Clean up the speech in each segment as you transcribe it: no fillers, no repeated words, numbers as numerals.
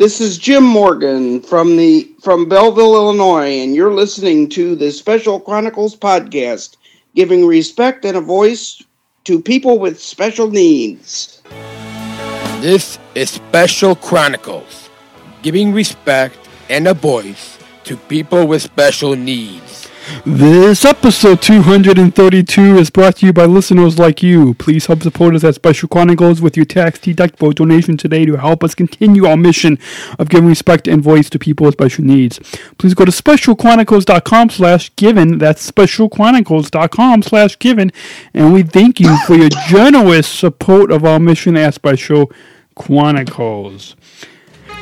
This is Jim Morgan from Belleville, Illinois, and you're listening to the Special Chronicles Podcast, giving respect and a voice to people with special needs. This is Special Chronicles, giving respect and a voice to people with special needs. This episode 232 is brought to you by listeners like you. Please help support us at Special Chronicles with your tax-deductible donation today to help us continue our mission of giving respect and voice to people with special needs. Please go to specialchronicles.com/given. That's specialchronicles.com/given. And we thank you for your generous support of our mission at Special Chronicles.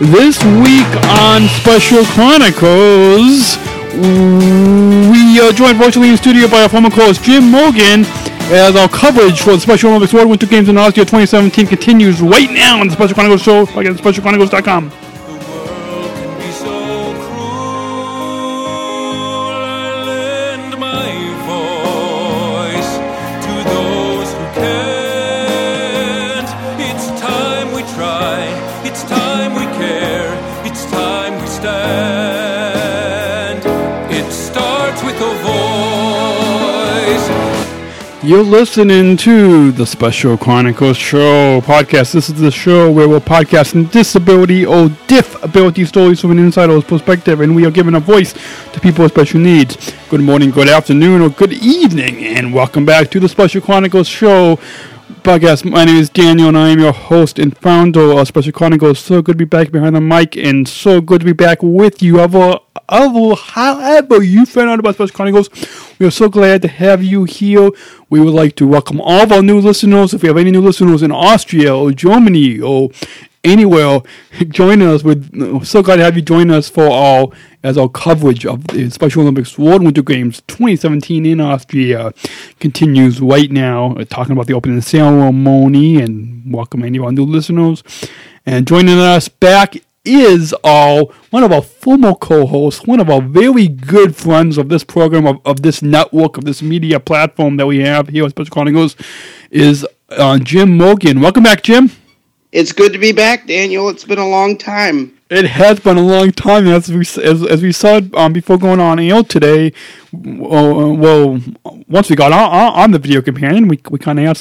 This week on Special Chronicles, we are joined virtually in the studio by our former co-host Jim Morgan, as our coverage for the Special Olympics World Winter Games in Austria 2017 continues right now on the Special Chronicles show, like at specialchronicles.com. You're listening to the Special Chronicles Show podcast. This is the show where we're podcasting disability or diff-ability stories from an insider's perspective, and we are giving a voice to people with special needs. Good morning, good afternoon, or good evening, and welcome back to the Special Chronicles Show podcast. My name is Daniel, and I am your host and founder of Special Chronicles. So good to be back behind the mic, and so good to be back with you. However you found out about Special Chronicles, we are so glad to have you here. We would like to welcome all of our new listeners. If you have any new listeners in Austria or Germany or anywhere, join us. We're so glad to have you join us for our coverage of the Special Olympics World Winter Games 2017 in Austria continues right now. We're talking about the opening ceremony and welcome any of our new listeners. And joining us back is one of our former co-hosts, one of our very good friends of this program, of this network, of this media platform that we have here at Special Chronicles, is Jim Morgan. Welcome back, Jim. It's good to be back, Daniel. It's been a long time. It has been a long time. As we saw before going on air today, well, once we got on the Video Companion, we kind of had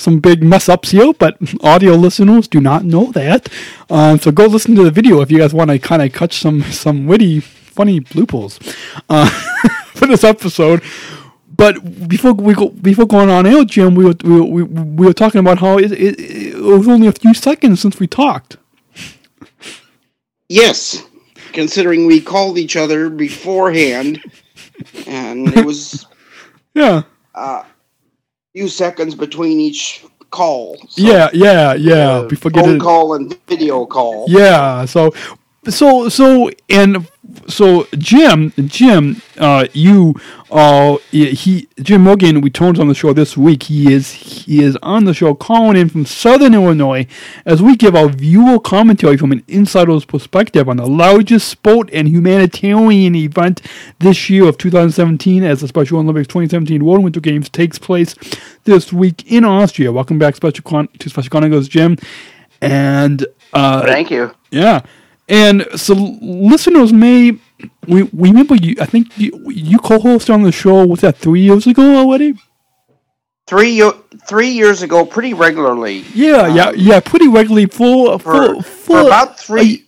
some big mess-ups here, but audio listeners do not know that. So go listen to the video if you guys want to kind of catch some witty, funny bloopers for this episode. But before going on air, Jim, we were talking about how it was only a few seconds since we talked. Yes, considering we called each other beforehand, and it was... yeah. Few seconds between each call. So yeah. We forget phone it. Call and video call. Yeah, so Jim, Jim Morgan returns on the show this week. He is on the show calling in from Southern Illinois as we give our viewer commentary from an insider's perspective on the largest sport and humanitarian event this year of 2017 as the Special Olympics 2017 World Winter Games takes place this week in Austria. Welcome back to Special Chronicles, Jim. And thank you. Yeah. And so listeners we remember you, I think you co-hosted on the show, was that 3 years ago already? Three years ago, pretty regularly. Yeah, pretty regularly for about 3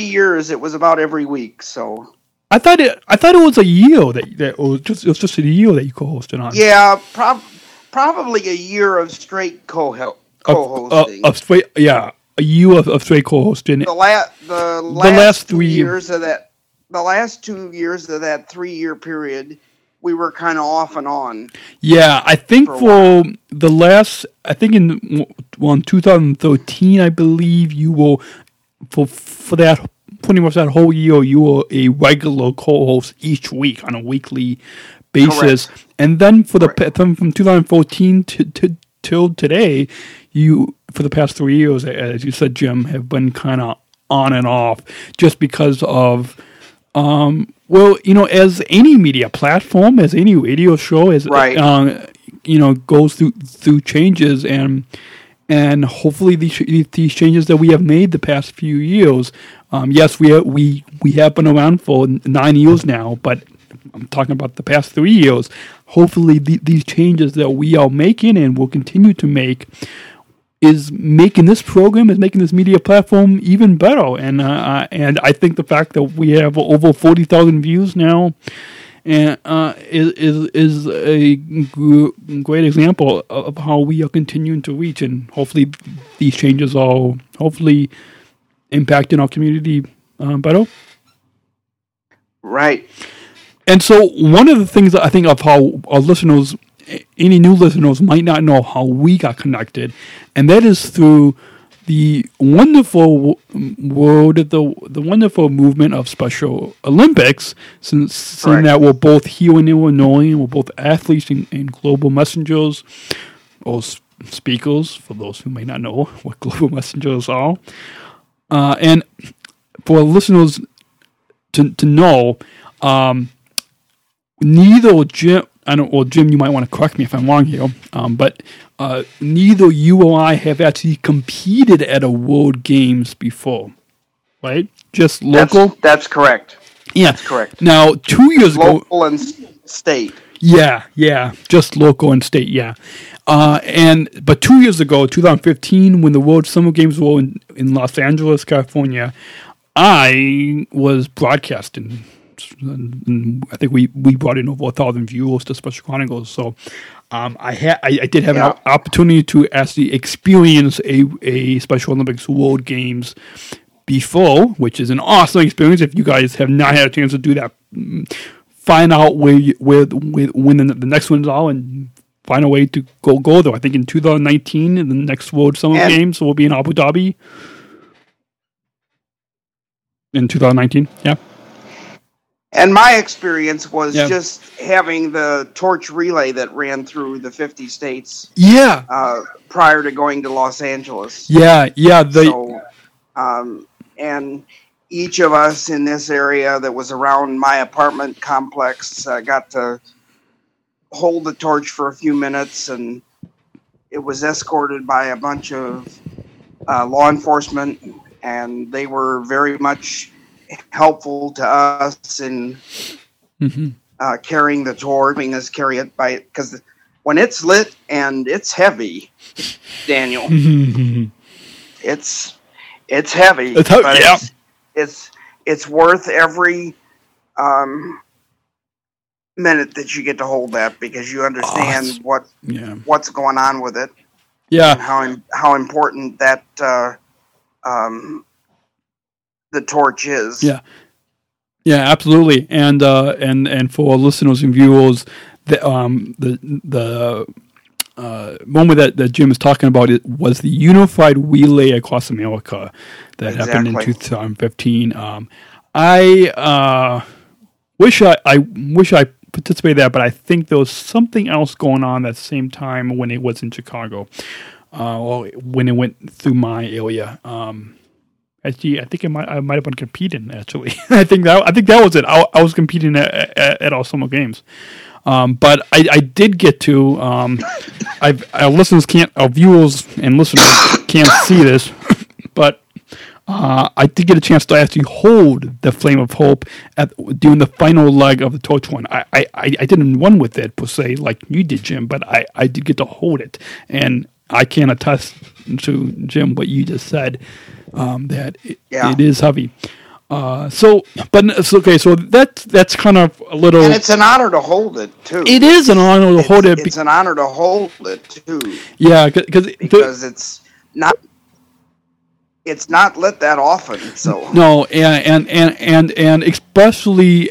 years. It was about every week, so. I thought it was a year that it was just a year that you co-hosted on. Yeah, probably a year of straight co-hosting. A year of straight co-hosting. The last 3 years of that, the last 2 years of that 3 year period, we were kind of off and on. Yeah, I think for the last, I think in 2013, I believe you were for that pretty much that whole year, you were a regular co-host each week on a weekly basis, and then from 2014 till today, you, for the past 3 years, as you said, Jim, have been kind of on and off just because of, as any media platform, as any radio show, goes through changes, and And hopefully these changes that we have made the past few years, yes, we have been around for 9 years now, but I'm talking about the past 3 years. Hopefully these changes that we are making and will continue to make is making this program, is making this media platform even better. And I think the fact that we have over 40,000 views now is a great example of how we are continuing to reach, and hopefully these changes are hopefully impacting our community better. Right. And so one of the things that I think of how our listeners, any new listeners, might not know how we got connected, and that is through the wonderful world, the wonderful movement of Special Olympics, since that we're both here in Illinois, and we're both athletes and global messengers, or speakers, for those who may not know what global messengers are. And for listeners to know, neither Jim, Jim, you might want to correct me if I'm wrong here, but neither you or I have actually competed at a World Games before, right? Just local? That's correct. Yeah. That's correct. Now, 2 years ago... Local and state. Yeah. Just local and state, yeah. But 2 years ago, 2015, when the World Summer Games were in Los Angeles, California, I was broadcasting... And I think we brought in over 1,000 viewers to Special Chronicles, so I did have an opportunity to actually experience a Special Olympics World Games before, which is an awesome experience. If you guys have not had a chance to do that, find out where when the next ones are and find a way to go there. I think in 2019, in the next World Summer Games will be in Abu Dhabi in 2019. Yeah. And my experience was just having the torch relay that ran through the 50 states. Yeah. Prior to going to Los Angeles. Yeah. And each of us in this area that was around my apartment complex got to hold the torch for a few minutes, and it was escorted by a bunch of law enforcement, and they were very much helpful to us in carrying the torch, helping us carry it because when it's lit and it's heavy, Daniel, it's heavy. It's worth every minute that you get to hold that, because you understand what's going on with it. Yeah, and how important that. The torch is. Yeah, absolutely. And for our listeners and viewers, the moment that Jim is talking about, it was the unified relay across America that happened in 2015. I wish I participated in that, but I think there was something else going on that same time when it was in Chicago, or when it went through my area. I think I might have been competing, actually. I think that was it. I was competing at all summer games, but I did get to. Our viewers and listeners can't see this, but I did get a chance to actually hold the Flame of Hope during the final leg of the torch run. I didn't run with it per se like you did, Jim, but I did get to hold it, and I can attest to, Jim, what you just said. That it is heavy. So that's kind of a little... And it's an honor to hold it, too. It is an honor to hold it. It's an honor to hold it, too. Yeah, because it's not lit that often, so... No, and especially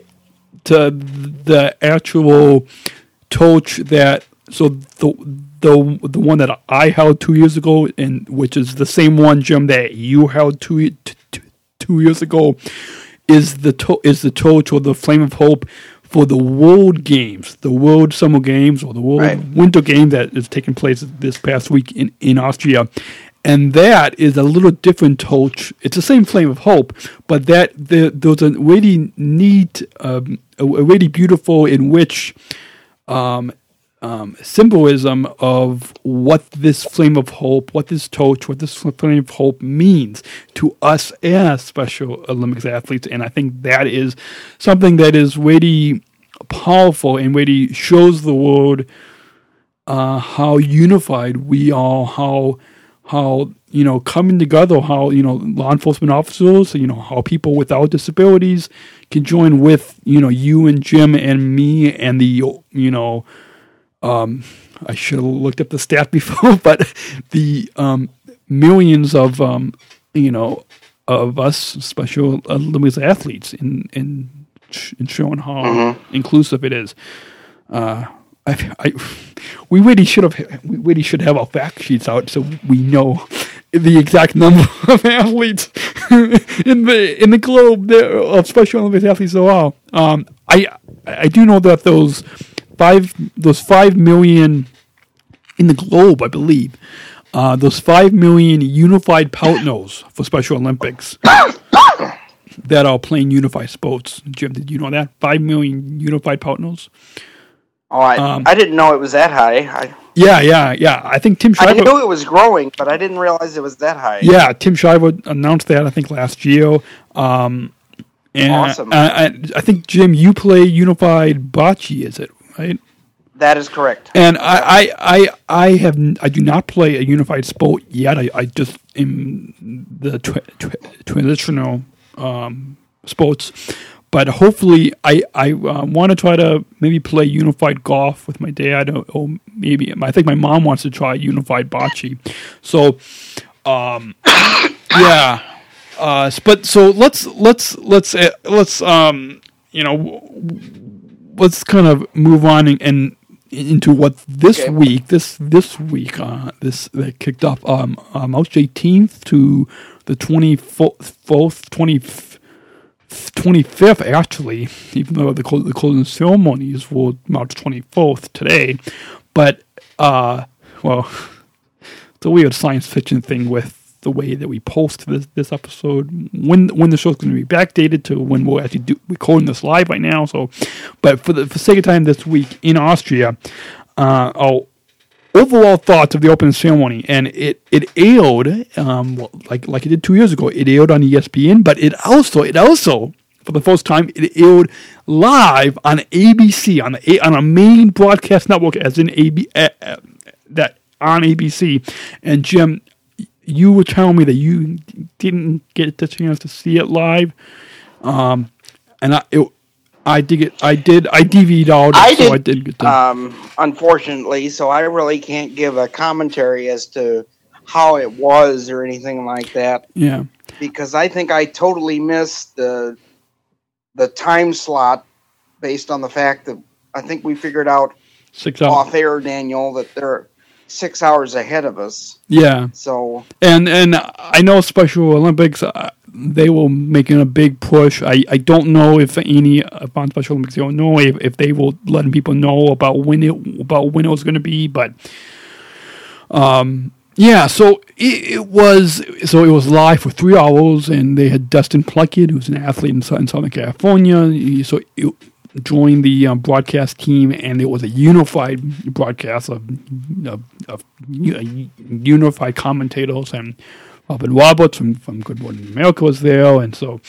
to the actual torch that... So the one that I held 2 years ago, and which is the same one, Jim, that you held 2 years ago, is the torch or the Flame of Hope for the World Games, the World Summer Games, or the World Winter Game that is taking place this past week in Austria. And that is a little different torch. It's the same Flame of Hope, but that there's a really neat, a really beautiful in which symbolism of what this flame of hope, what this torch, what this flame of hope means to us as Special Olympics athletes. And I think that is something that is really powerful and really shows the world how unified we are, how coming together, how, law enforcement officers, how people without disabilities can join with, you and Jim and me and the, I should have looked up the stat before, but the millions of, of us Special Olympics athletes in showing how inclusive it is. We really should have. We really should have our fact sheets out so we know the exact number of athletes in the globe of Special Olympics athletes. So wow, I do know that those five million in the globe, I believe, those 5 million unified partners for Special Olympics that are playing unified sports. Jim, did you know that 5 million unified partners? Oh, I didn't know it was that high. Yeah. I think Tim Shriver... I knew it was growing, but I didn't realize it was that high. Yeah, Tim Shriver announced that, I think, last year. And awesome. I think, Jim, you play unified bocce, is it, right? That is correct. And I do not play a unified sport yet. I just am the transitional sports. But hopefully, I want to try to maybe play unified golf with my dad, or maybe I think my mom wants to try unified bocce. So, but so let's kind of move on and into what this week that kicked off March 18th to the 25th, actually, even though the closing ceremonies were March 24th today, but it's a weird science fiction thing with the way that we post this episode when the show's going to be backdated to when we're actually recording this live right now. So, but for sake of time, this week in Austria, our overall thoughts of the opening ceremony, and it aired like it did 2 years ago. It aired on ESPN, but it also for the first time it aired live on ABC on a main broadcast network, as in on ABC. And Jim, you were telling me that you didn't get the chance to see it live, and I DV'd out, I didn't get to. Unfortunately, so I really can't give a commentary as to how it was or anything like that. Yeah. Because I think I totally missed the time slot based on the fact that I think we figured out 6 hours off air, Daniel, that they're 6 hours ahead of us. Yeah. So. And I know Special Olympics... they were making a big push. I don't know if any upon Special Olympics Illinois if they were letting people know about when it was going to be, but So it was live for 3 hours, and they had Dustin Pluckett, who's an athlete in Southern California, so it joined the broadcast team, and it was a unified broadcast of unified commentators, and Robin Roberts from Good Morning America was there, and so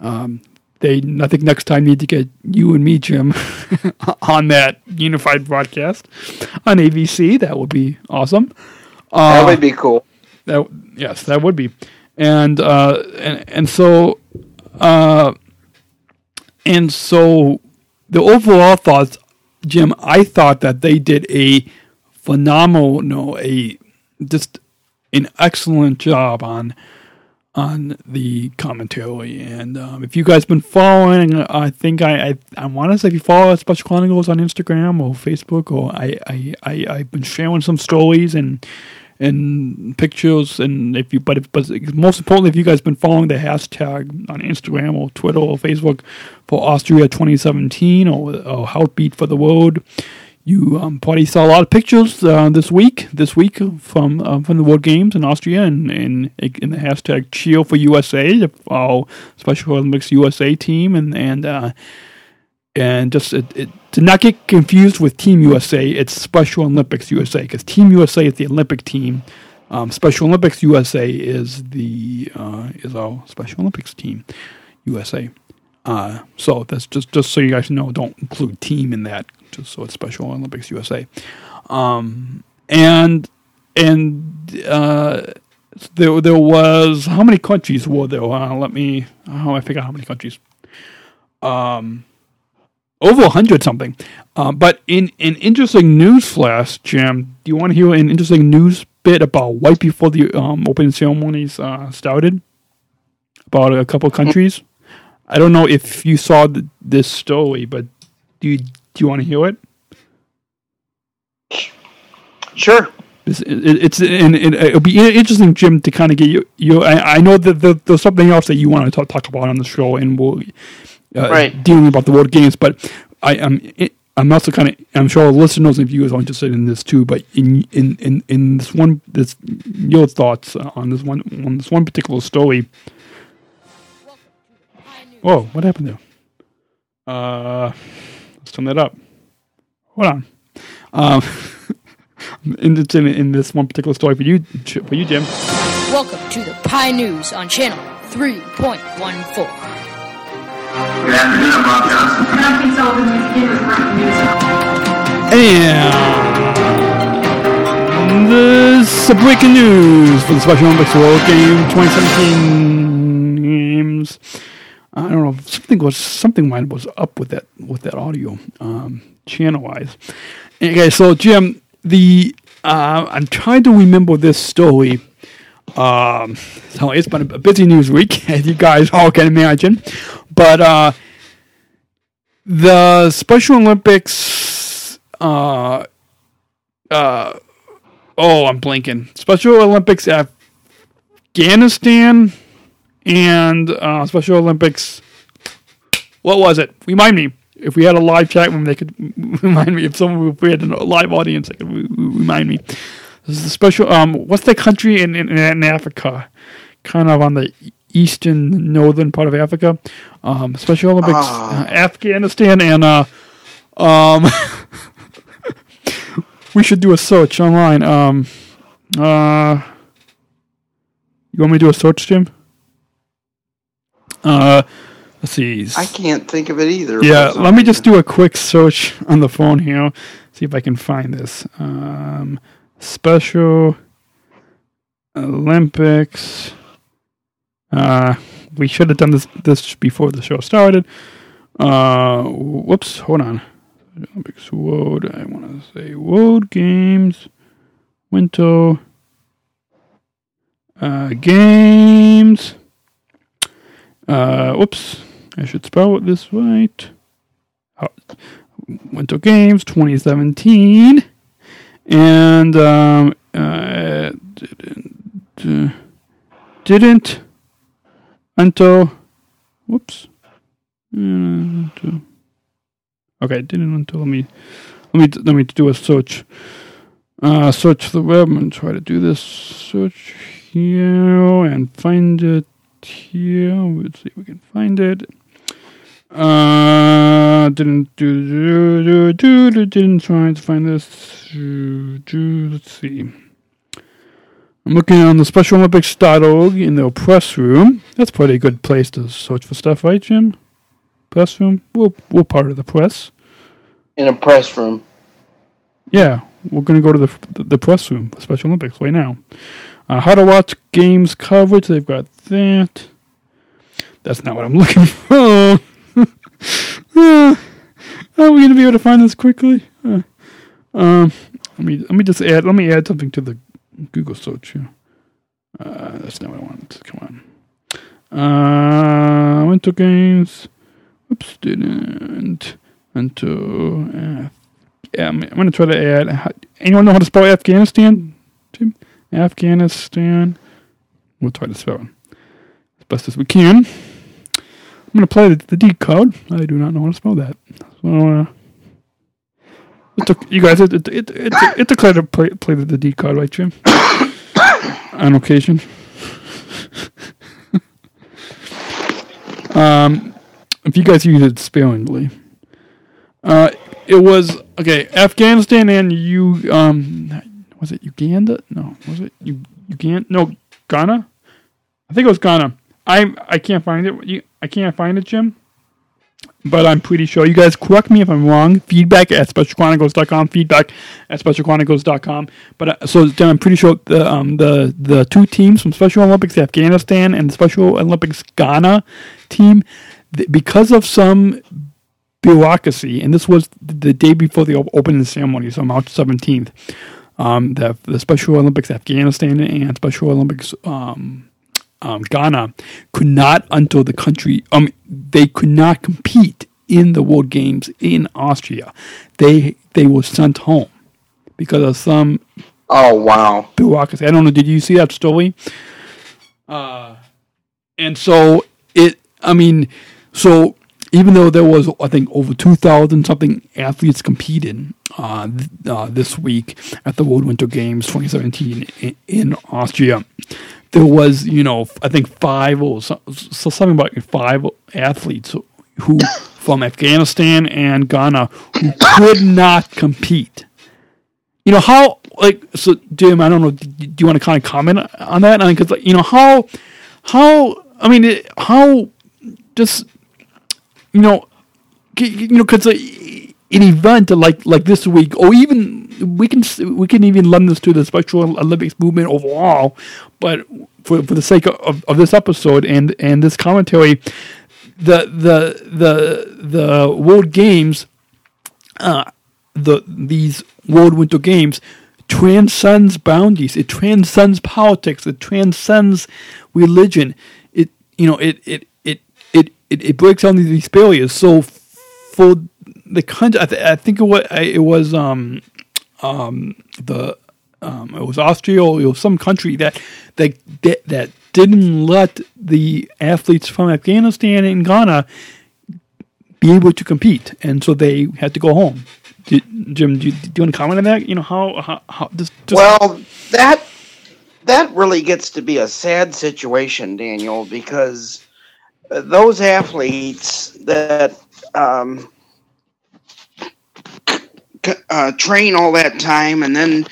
I think next time need to get you and me, Jim, on that unified broadcast on ABC. That would be awesome. That would be cool. That would be, and so the overall thoughts, Jim. I thought that they did a phenomenal, an excellent job on the commentary, and if you guys been following, I think I want to say if you follow Special Chronicles on Instagram or Facebook, or I've been sharing some stories and pictures, and but most importantly, if you guys been following the hashtag on Instagram or Twitter or Facebook for Austria 2017 or Heartbeat for the World. You probably saw a lot of pictures this week from the World Games in Austria, and in the hashtag Cheer for USA, our Special Olympics USA team, and And just to not get confused with Team USA, it's Special Olympics USA, because Team USA is the Olympic team. Special Olympics USA is the is our Special Olympics team, USA. So that's just so you guys know, don't include team in that. Just so it's Special Olympics USA. There was, how many countries were there? I forgot how many countries. Over 100 something. But in an interesting news flash, Jim, do you want to hear an interesting news bit about right before the opening ceremonies started? About a couple countries? I don't know if you saw this story, but do you want to hear it? Sure. It'll be interesting, Jim, to kind of get you. I know that there's something else that you want to talk about on the show, and we'll dealing about the World Games. But I'm also I'm sure listeners and viewers are interested in this too. But in this one, your thoughts on this one particular story. Whoa! What happened there? Let's turn that up. Hold on. In this one particular story for you, Jim. Welcome to the Pi News on Channel 3.14. And this is breaking news for the Special Olympics World Game 2017 games. I don't know. Something was up with that audio channel wise. Okay, so Jim. I'm trying to remember this story. So it's been a busy news week, as you guys all can imagine. But the Special Olympics, I'm blanking. Special Olympics Afghanistan and Special Olympics. What was it? Remind me. If we had a live chat room, they could remind me. If we had a live audience, they could remind me. This is the special. What's the country in Africa? Kind of on the eastern, northern part of Africa. Special Olympics, Afghanistan, and we should do a search online. You want me to do a search, Jim? I can't think of it either. Yeah, let me just do a quick search on the phone here. See if I can find this. Special Olympics. We should have done this before the show started. Whoops, hold on. Olympics World. I want to say World Games. Winter. Games. Whoops. I should spell it this right. Winter Games 2017. And didn't until whoops. Okay, didn't until let me do a search. Search the web and try to do this search here and find it here. Let's see if we can find it. Didn't try to find this. Let's see. I'm looking on the Special Olympics.org in their press room. That's probably a good place to search for stuff, right, Jim? Press room. We're part of the press. In a press room. Yeah, we're gonna go to the press room for Special Olympics right now. How to watch games coverage. They've got that. That's not what I'm looking for. Are we gonna be able to find this quickly? Let me add something to the Google search here. That's not what I wanted. Come on. Winter Games. Oops, didn't. I'm gonna try to add. Anyone know how to spell Afghanistan? Jim? Afghanistan. We'll try to spell it as best as we can. I'm going to play the decode. I do not know how to spell that. So, it's a clever play the decode, right, Jim? On occasion. If you guys use it sparingly. It was, okay, Afghanistan and was it Uganda? No, was it Uganda? No, Ghana? I think it was Ghana. I can't find it. I can't find it, Jim. But I'm pretty sure. You guys correct me if I'm wrong. Feedback at specialchronicles.com. Feedback at specialchronicles.com. But so I'm pretty sure the two teams from Special Olympics Afghanistan and the Special Olympics Ghana team, because of some bureaucracy, and this was the day before the opening ceremony, so March 17th, the Special Olympics Afghanistan and Special Olympics Ghana could not until the country, they could not compete in the World Games in Austria. They were sent home because of some bureaucracy. I don't know. Did you see that story? And so even though there was, I think, over 2,000-something athletes competed this week at the World Winter Games 2017 in Austria, there was, I think five athletes who from Afghanistan and Ghana who could not compete. Jim, I don't know. Do you want to kind of comment on that? Because an event like this week, or even we can even lend this to the Special Olympics movement overall, but for the sake of this episode and this commentary, the World Games, these World Winter Games transcends boundaries. It transcends politics. It transcends religion. It breaks down these barriers. So for the country, I think it was Austria or some country that didn't let the athletes from Afghanistan and Ghana be able to compete, and so they had to go home. Jim, do you want to comment on that? That really gets to be a sad situation, Daniel, because those athletes that train all that time and then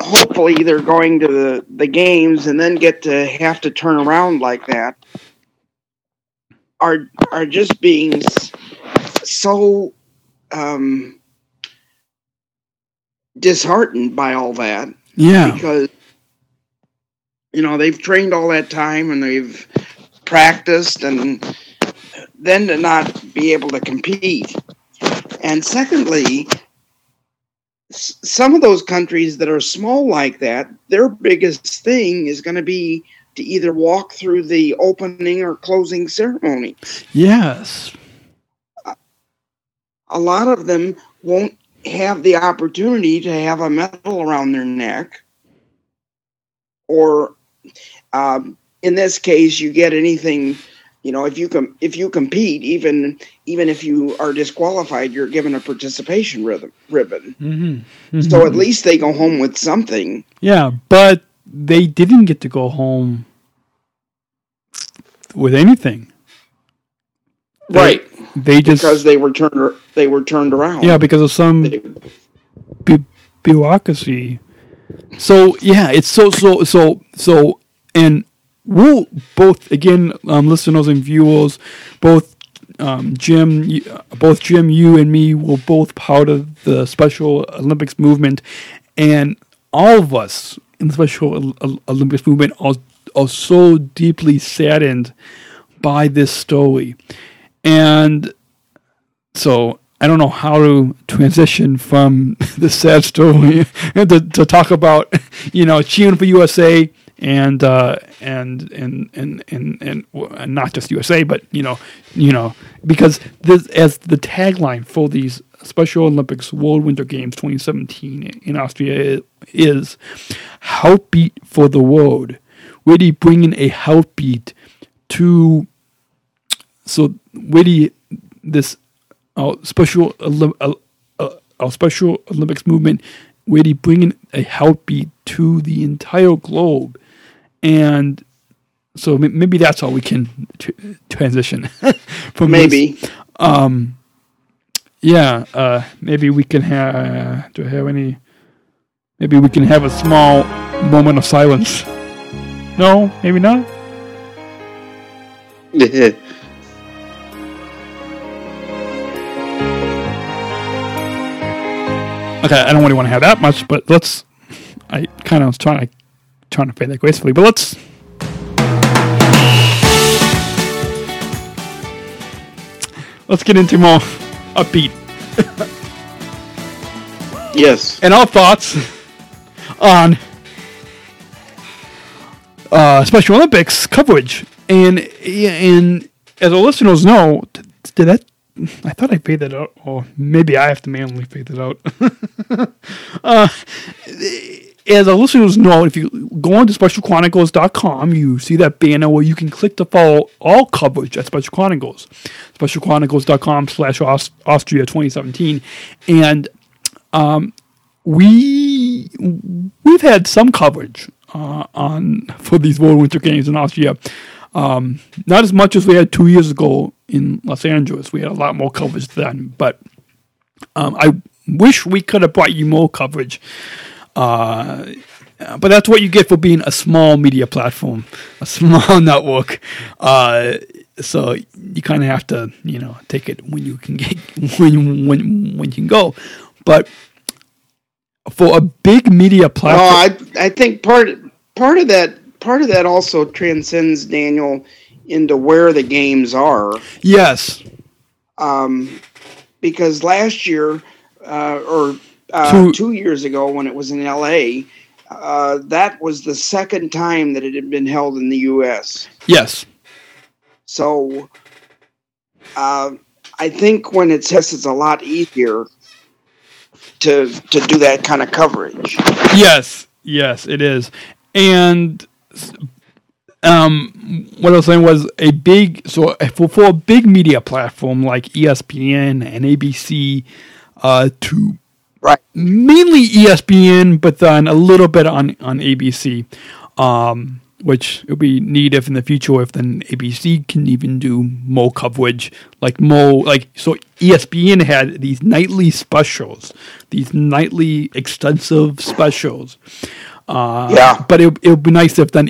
hopefully they're going to the games and then get to have to turn around like that are just being so disheartened by all that. Yeah. Because, they've trained all that time and they've practiced, and then to not be able to compete. And secondly, some of those countries that are small like that, their biggest thing is going to be to either walk through the opening or closing ceremony. Yes. A lot of them won't have the opportunity to have a medal around their neck, or in this case, you get anything, if you compete, even if you are disqualified, you're given a participation ribbon. Mm-hmm. Mm-hmm. So at least they go home with something. Yeah, but they didn't get to go home with anything. Right. They were turned around. Yeah, because of some bureaucracy. So yeah, it's so and. We'll both, again, listeners and viewers, both Jim, you and me, were both part of the Special Olympics movement, and all of us in the Special Olympics movement are so deeply saddened by this story. And so I don't know how to transition from the sad story to talk about, cheering for USA and not just USA, but because this, as the tagline for these Special Olympics World Winter Games 2017 in Austria is "Heartbeat for the World," really bringing a heartbeat to really this Special Olympics movement, really bringing a heartbeat to the entire globe. And so maybe that's how we can transition from maybe this. Yeah, maybe we can have. Do I have any? Maybe we can have a small moment of silence. No, maybe not. Okay, I don't really want to have that much, but let's. I kind of was trying to play that gracefully, but let's. Let's get into more upbeat. Yes. And our thoughts on Special Olympics coverage. And as our listeners know, did that? I thought I paid that out, or maybe I have to manually pay that out. As our listeners know, if you go on to specialchronicles.com, you see that banner where you can click to follow all coverage at Special Chronicles. specialchronicles.com/Austria 2017. And we've had some coverage for these World Winter Games in Austria. Not as much as we had 2 years ago in Los Angeles. We had a lot more coverage then, but I wish we could have brought you more coverage. But that's what you get for being a small media platform, a small network. So you kind of have to, take it when you can get, when you can go. But for a big media platform, I think part of that also transcends, Daniel, into where the games are. Yes, because last year, 2 years ago when it was in L.A., that was the second time that it had been held in the U.S. Yes. So I think when it's a lot easier to do that kind of coverage. Yes, it is. And what I was saying was for a big media platform like ESPN and ABC to... Right, mainly ESPN, but then a little bit on ABC, which it would be neat if in the future if then ABC can even do more coverage, so ESPN had these nightly specials, these nightly extensive specials. But it would be nice if then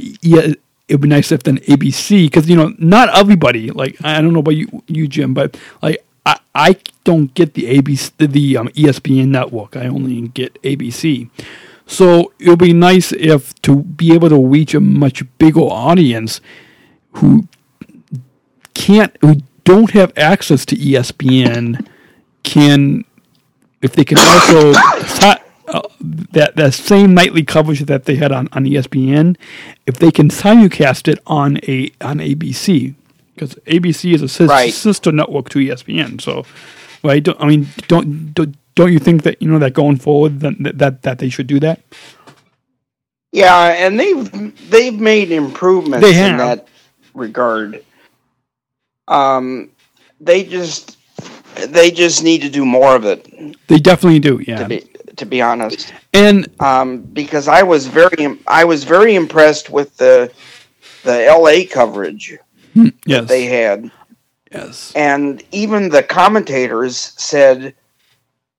ABC, because not everybody, I don't know about you Jim, but I don't get the ABC, the ESPN network. I only get ABC. So it'll be nice if to be able to reach a much bigger audience who don't have access to ESPN if they can also that same nightly coverage that they had on ESPN, if they can simulcast it on ABC. Because ABC is a sister network to ESPN, so right? Don't you think that that going forward that they should do that? Yeah, and they've made improvements in that regard. They just need to do more of it. They definitely do. Yeah, to be honest, and because I was very impressed with the LA coverage. Yes. That they had. Yes. And even the commentators said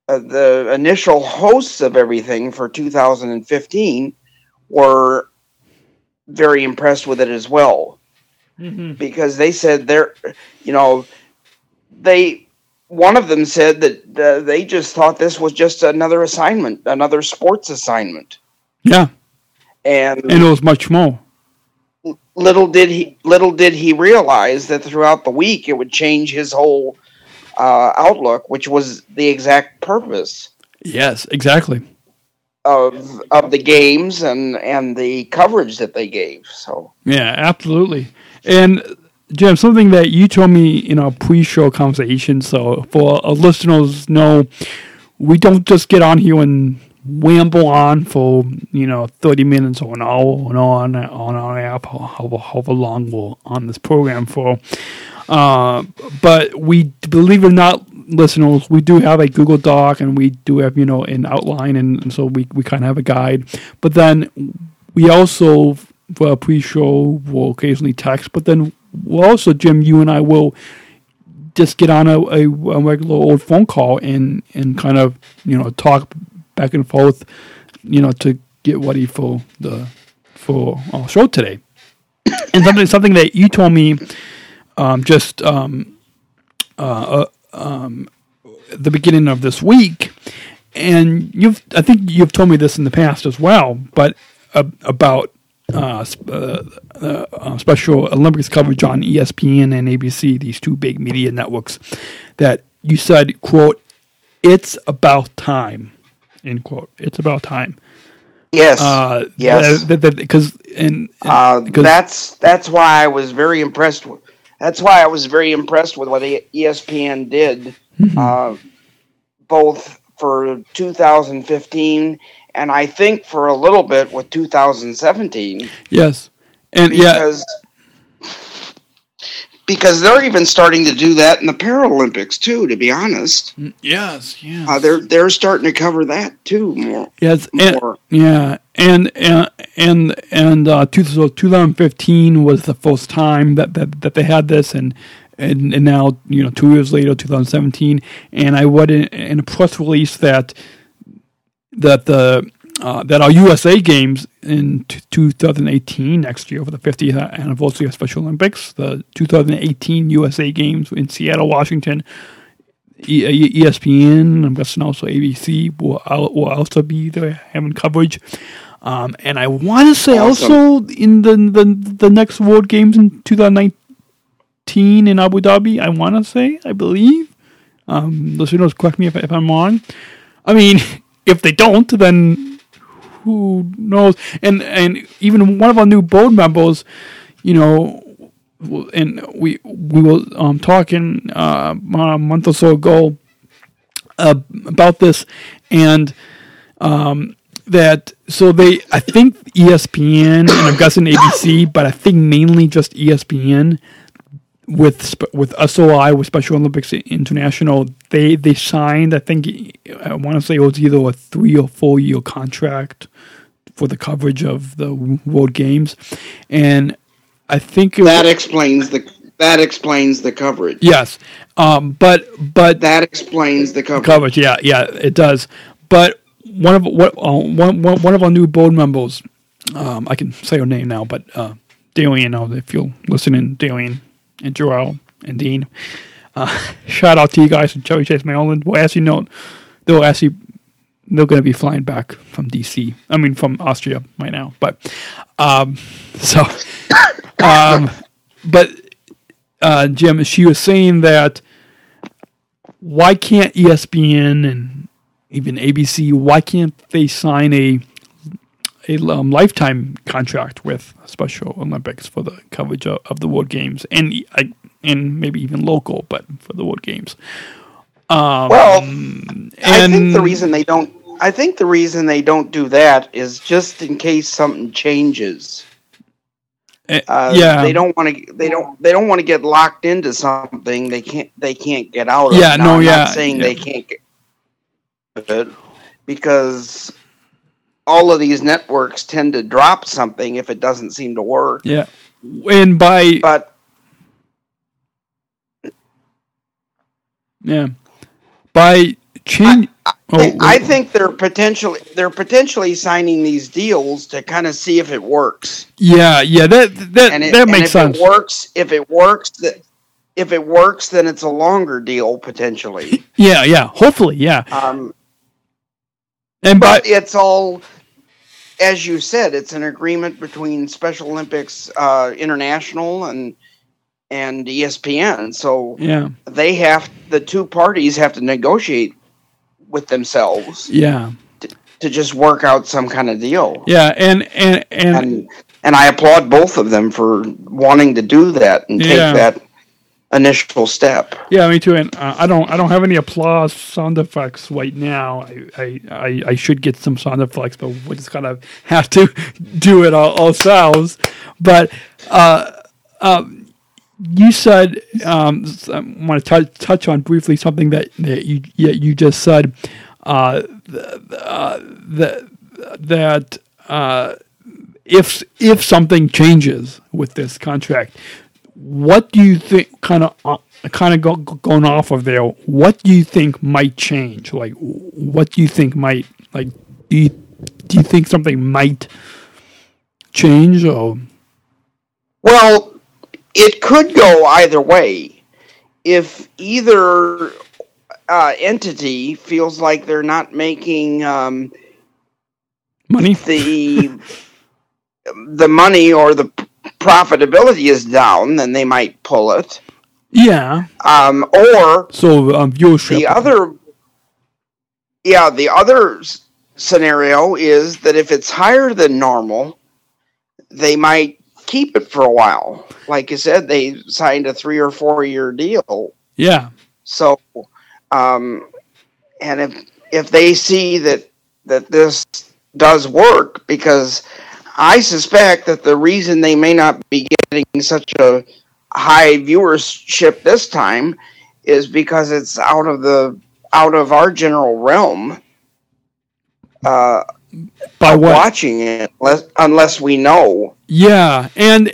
the initial hosts of everything for 2015 were very impressed with it as well. Mm-hmm. Because they said one of them said that they just thought this was just another assignment, another sports assignment. Yeah. And it was much more. Little did he realize that throughout the week it would change his whole outlook, which was the exact purpose. Yes, exactly. Of the games and the coverage that they gave. So yeah, absolutely. And Jim, something that you told me in our pre-show conversation. So for our listeners, know we don't just get on here and ramble on for 30 minutes or an hour however long we're on this program for. But we, believe it or not, listeners, we do have a Google Doc and we do have an outline, and so we kind of have a guide. But then we also, for our pre-show, will occasionally text. But then we'll also, Jim, you and I will just get on a regular old phone call and kind of, you know, talk back and forth, you know, to get ready for our show today. And something that you told me the beginning of this week, and I think you've told me this in the past as well, but about Special Olympics coverage on ESPN and ABC, these two big media networks, that you said, quote, "It's about time," end quote. It's about time. Yes. Yes. Because that's why I was very impressed with. That's why I was very impressed with what ESPN did, both for 2015 and I think for a little bit with 2017. Yes, and because they're even starting to do that in the Paralympics too. To be honest, yes, they're starting to cover that too more. Yes, And 2015 was the first time that they had this, and now, you know, 2 years later, 2017, and I read in a press release that our USA games in 2018, next year, for the 50th anniversary of Special Olympics, the 2018 USA games in Seattle, Washington, ESPN, I'm guessing also ABC, will also be there having coverage. And I want to say also in the next World Games in 2019 in Abu Dhabi, I believe. Listeners, correct me if I'm wrong. I mean, if they don't, then who knows? And even one of our new board members, you know, and we were talking a month or so ago about this, and that so they, I think ESPN and I'm guessing ABC, but I think mainly just ESPN with SOI, with Special Olympics International, they signed, I think, I want to say it was either a 3 or 4 year contract for the coverage of the World Games, and I think that explains the coverage. Yes, but that explains the coverage. Yeah, it does. But one of our new board members, I can say her name now, but Darian, if you're listening, Darian and Joel and Dean, shout out to you guys in Cherry Chase, Maryland. Well, as you know, they're going to be flying back from DC. I mean, from Austria right now, but Jim, she was saying that why can't ESPN and even ABC, why can't they sign a lifetime contract with Special Olympics for the coverage of the World Games and maybe even local, but for the World Games. I think the reason they don't do that is just in case something changes. They don't want to get locked into something they can't get out of. They can't get out of it, because all of these networks tend to drop something if it doesn't seem to work. Yeah, I think they're potentially signing these deals to kind of see if it works. That makes sense. If it works, then it's a longer deal potentially. Hopefully, yeah. But it's all, as you said, it's an agreement between Special Olympics International and ESPN. So they have, the two parties have to negotiate with themselves. Yeah. To just work out some kind of deal. Yeah, and I applaud both of them for wanting to do that and take that initial step. Yeah, me too. And I don't have any applause sound effects right now. I should get some sound effects, but we're just going to have to do it ourselves. But you said, I want to touch on briefly something that you just said, that if something changes with this contract, What do you think, kind of going off of there, what do you think might change? Like, what do you think might, like, do you think something might change? Or? Well, it could go either way. If either entity feels like they're not making money, the money or the profitability is down, then they might pull it. Yeah. Or viewership. The other scenario is that if it's higher than normal, they might keep it for a while. Like you said, they signed a 3 or 4 year deal. Yeah. So, and if they see that this does work, because I suspect that the reason they may not be getting such a high viewership this time is because it's out of our general realm. By watching it, unless we know. Yeah, and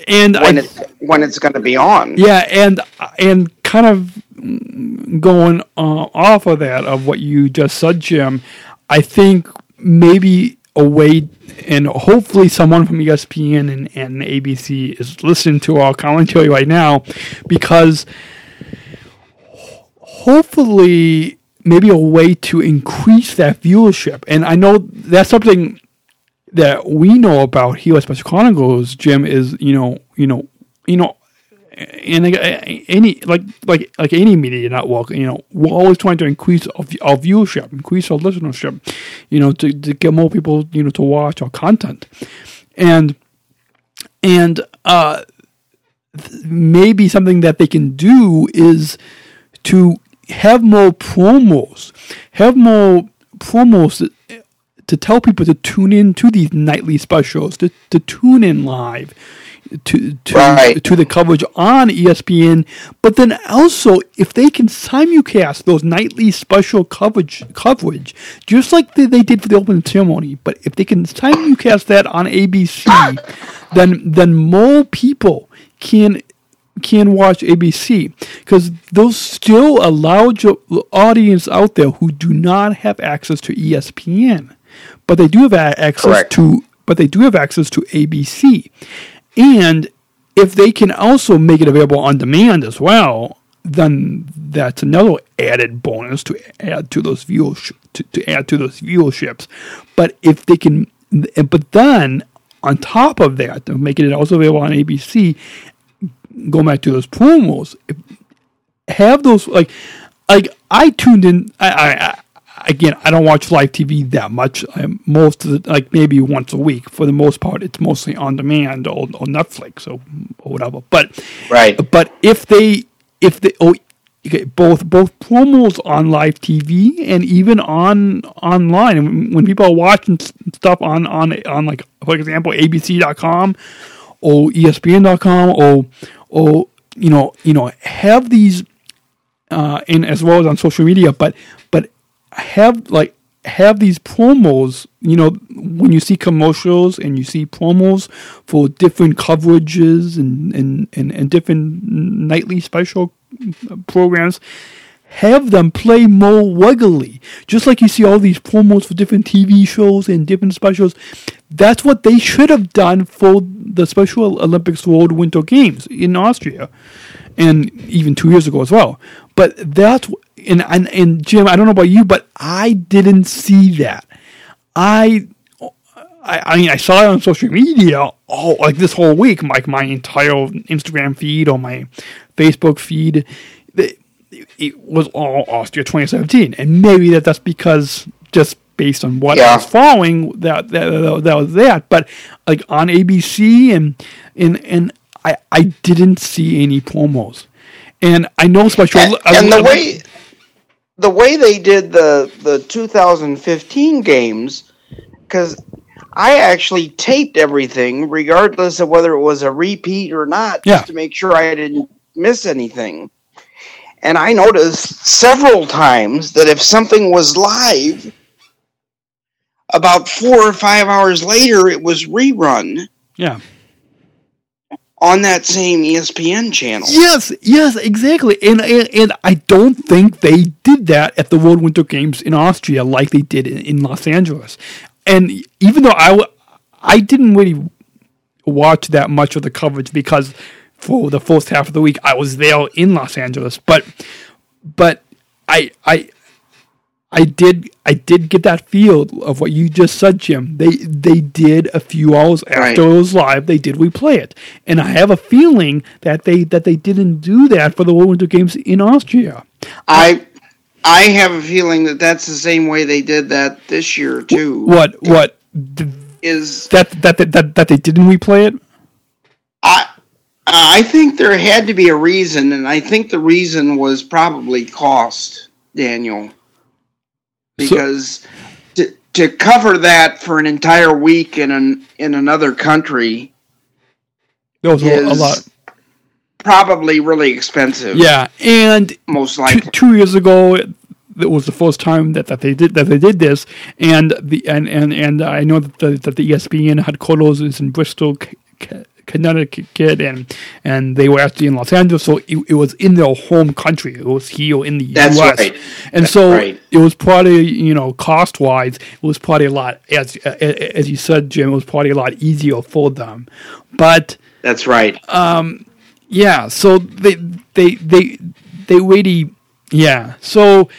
when it's going to be on. Yeah, and kind of going off of that, of what you just said, Jim, I think maybe a way, and hopefully someone from ESPN and ABC is listening to our commentary right now, because hopefully maybe a way to increase that viewership. And I know that's something that we know about here at Special Chronicles, Jim, is, you know, and any media network, you know, we're always trying to increase our viewership, increase our listenership, you know, to get more people, you know, to watch our content. And maybe something that they can do is to have more promos to tell people to tune in to these nightly specials, to tune in live to the coverage on ESPN. But then also, if they can simulcast those nightly special coverage, just like they did for the opening ceremony, but if they can simulcast that on ABC, then more people can watch ABC, because there's still a large audience out there who do not have access to ESPN, but they do have access to ABC. And if they can also make it available on demand as well, then that's another added bonus to add to those viewerships. But if they can, but then on top of that, making it also available on ABC. Go back to those promos. Have those like I tuned in. I don't watch live TV that much. Most of the, maybe once a week. For the most part, it's mostly on demand or Netflix or whatever. But if both promos on live TV and even on online, when people are watching stuff on like, for example, ABC.com or ESPN.com or you know have these in, as well as on social media, but have these promos, you know, when you see commercials and you see promos for different coverages and different nightly special programs, have them play more regularly, just like you see all these promos for different TV shows and different specials. That's what they should have done for the Special Olympics World Winter Games in Austria, and even 2 years ago as well. But that's, and Jim, I don't know about you, but I didn't see that. I mean, I saw it on social media, this whole week, like my entire Instagram feed or my Facebook feed, it was all Austria 2017, and maybe that's because just based on what I was following, that was that. But like on ABC and I didn't see any promos, and I know Special. The way they did the 2015 games, because I actually taped everything, regardless of whether it was a repeat or not, just to make sure I didn't miss anything. And I noticed several times that if something was live, about 4 or 5 hours later, it was rerun. Yeah. on that same ESPN channel. Yes, exactly. And I don't think they did that at the World Winter Games in Austria like they did in Los Angeles. And even though I didn't really watch that much of the coverage because for the first half of the week I was there in Los Angeles, but I did get that feel of what you just said, Jim. They did a few hours after it was live. They did replay it, and I have a feeling that they didn't do that for the World Winter Games in Austria. I have a feeling that that's the same way they did that this year too. What is that they didn't replay it? I think there had to be a reason, and I think the reason was probably cost, Daniel. Because to cover that for an entire week in another country was is a lot. Probably really expensive. Yeah, and most likely 2 years ago it was the first time that they did this, and I know that the ESPN had headquarters in Bristol, Connecticut, and they were actually in Los Angeles, so it was in their home country. It was here in the U.S. Right. And that's so right. It was probably, cost wise, it was probably a lot, as you said, Jim, it was probably a lot easier for them. But that's right. Yeah. So they really, yeah. So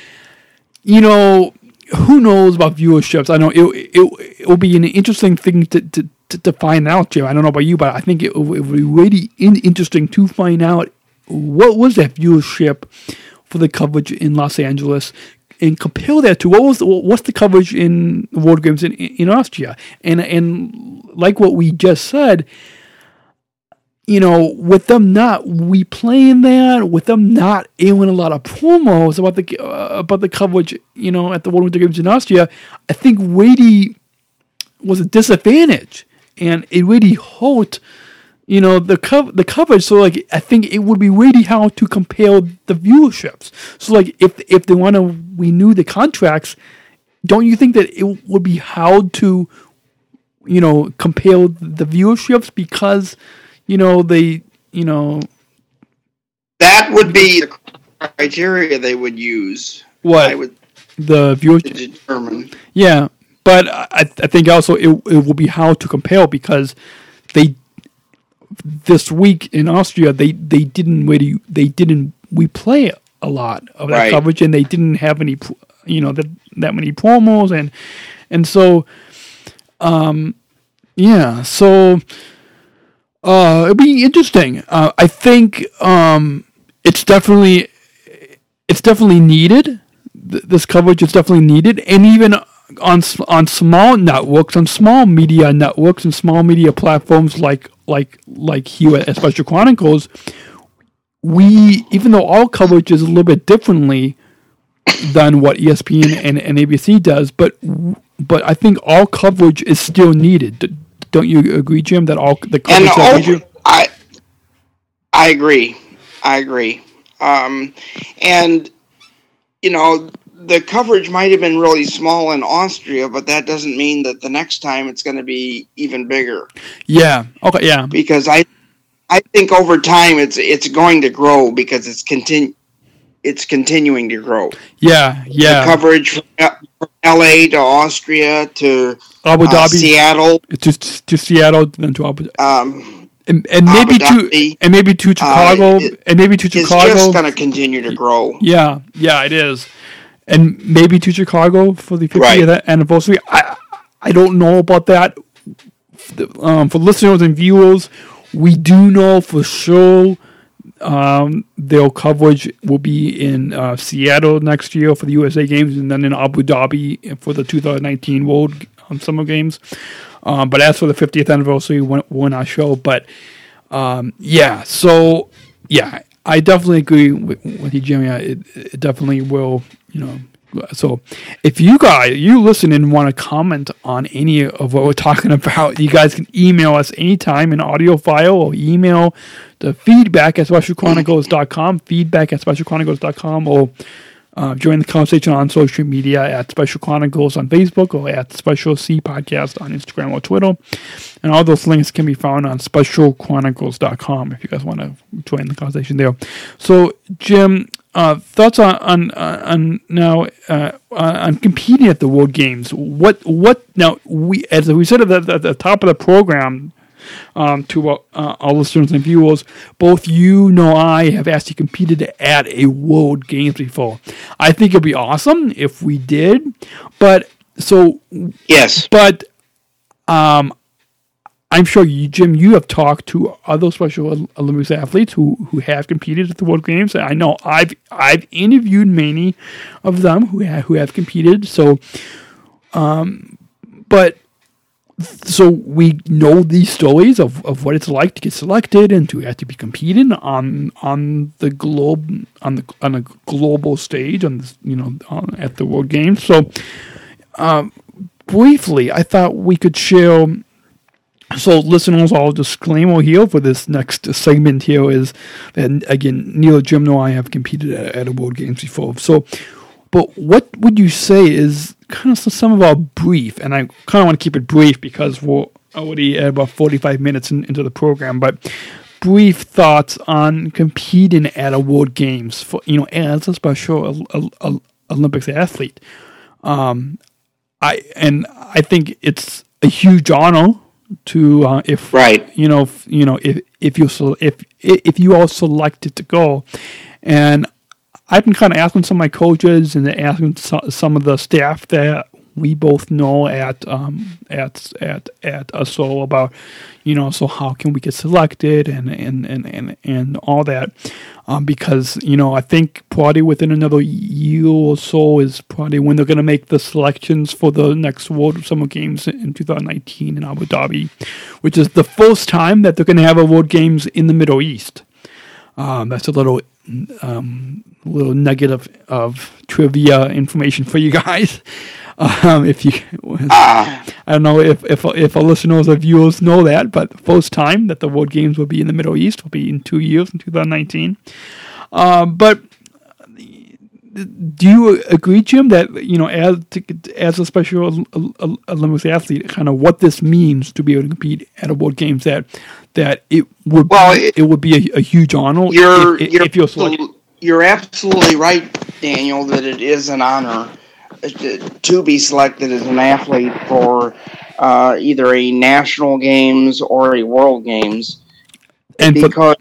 who knows about viewerships? I know it will be an interesting thing to find out, Jim. I don't know about you, but I think it would be really interesting to find out what was that viewership for the coverage in Los Angeles, and compare that to what's the coverage in World Games in Austria. And like what we just said, with them not replaying that, with them not airing a lot of promos about the coverage, at the World Winter Games in Austria, I think really was a disadvantage. And it really hurt, the coverage. So, I think it would be really hard to compare the viewerships. So, if they want to renew the contracts, don't you think that it would be hard to, compare the viewerships because, that would be the criteria they would use. What? The viewership. To determine. Yeah. But I think also it will be how to compare, because this week in Austria they didn't replay a lot of that coverage, and they didn't have any that many promos, and so it'll be interesting. I think it's definitely needed. This coverage is definitely needed, and even on small networks, on small media networks, and small media platforms like here at Special Chronicles, we, even though our coverage is a little bit differently than what ESPN and ABC does, but I think all coverage is still needed. Don't you agree, Jim? That all the coverage is needed. I agree. And the coverage might have been really small in Austria, but that doesn't mean that the next time it's going to be even bigger. Yeah. Okay. Yeah. Because I think over time it's going to grow, because it's continuing to grow. Yeah. Yeah. The coverage from LA to Austria to Abu Dhabi, Seattle, to Seattle, then to Abu Dhabi, and maybe to Chicago, and maybe to Chicago. It's just going to continue to grow. Yeah. Yeah. It is. And maybe to Chicago for the 50th anniversary. I don't know about that. For listeners and viewers, we do know for sure their coverage will be in Seattle next year for the USA Games, and then in Abu Dhabi for the 2019 World Summer Games. But as for the 50th anniversary, we're not sure. But I definitely agree with you, Jimmy. It definitely will. So if you listen and want to comment on any of what we're talking about, you guys can email us anytime in audio file, or email the feedback at specialchronicles.com, or Join the conversation on social media at Special Chronicles on Facebook or at Special C Podcast on Instagram or Twitter. And all those links can be found on specialchronicles.com if you guys want to join the conversation there. So, Jim, thoughts on now on competing at the World Games? What now? As we said at the top of the program, to all listeners and viewers, both you and I have actually competed at a World Games before. I think it'd be awesome if we did, but so yes, but I'm sure you, Jim, you have talked to other Special Olympics athletes who have competed at the World Games. I know I've interviewed many of them who have competed. So, so we know these stories of what it's like to get selected and to have to be competing on a global stage at the World Games. So, briefly, I thought we could share. So, listeners, I'll disclaimer here for this next segment here is that, again, neither Jim nor I have competed at a World Games before. So, but what would you say is kind of some of our brief, and I kind of want to keep it brief because we're already at about 45 minutes into the program, but brief thoughts on competing at a World Games for, as a Special Olympics athlete. I think it's a huge honor to if you are selected to go. And I've been kind of asking some of my coaches and asking some of the staff that we both know at USO about so how can we get selected and all that, because I think probably within another year or so is probably when they're going to make the selections for the next World Summer Games in 2019 in Abu Dhabi, which is the first time that they're going to have a World Games in the Middle East. That's a little nugget of trivia information for you guys. I don't know if our listeners or viewers know that, but the first time that the World Games will be in the Middle East will be in 2 years, in 2019. But do you agree, Jim, that as a Special Olympics athlete, kind of what this means to be able to compete at a World Games, that it would be a huge honor if you're selected? You're absolutely right, Daniel, that it is an honor to be selected as an athlete for either a national games or a world games, and because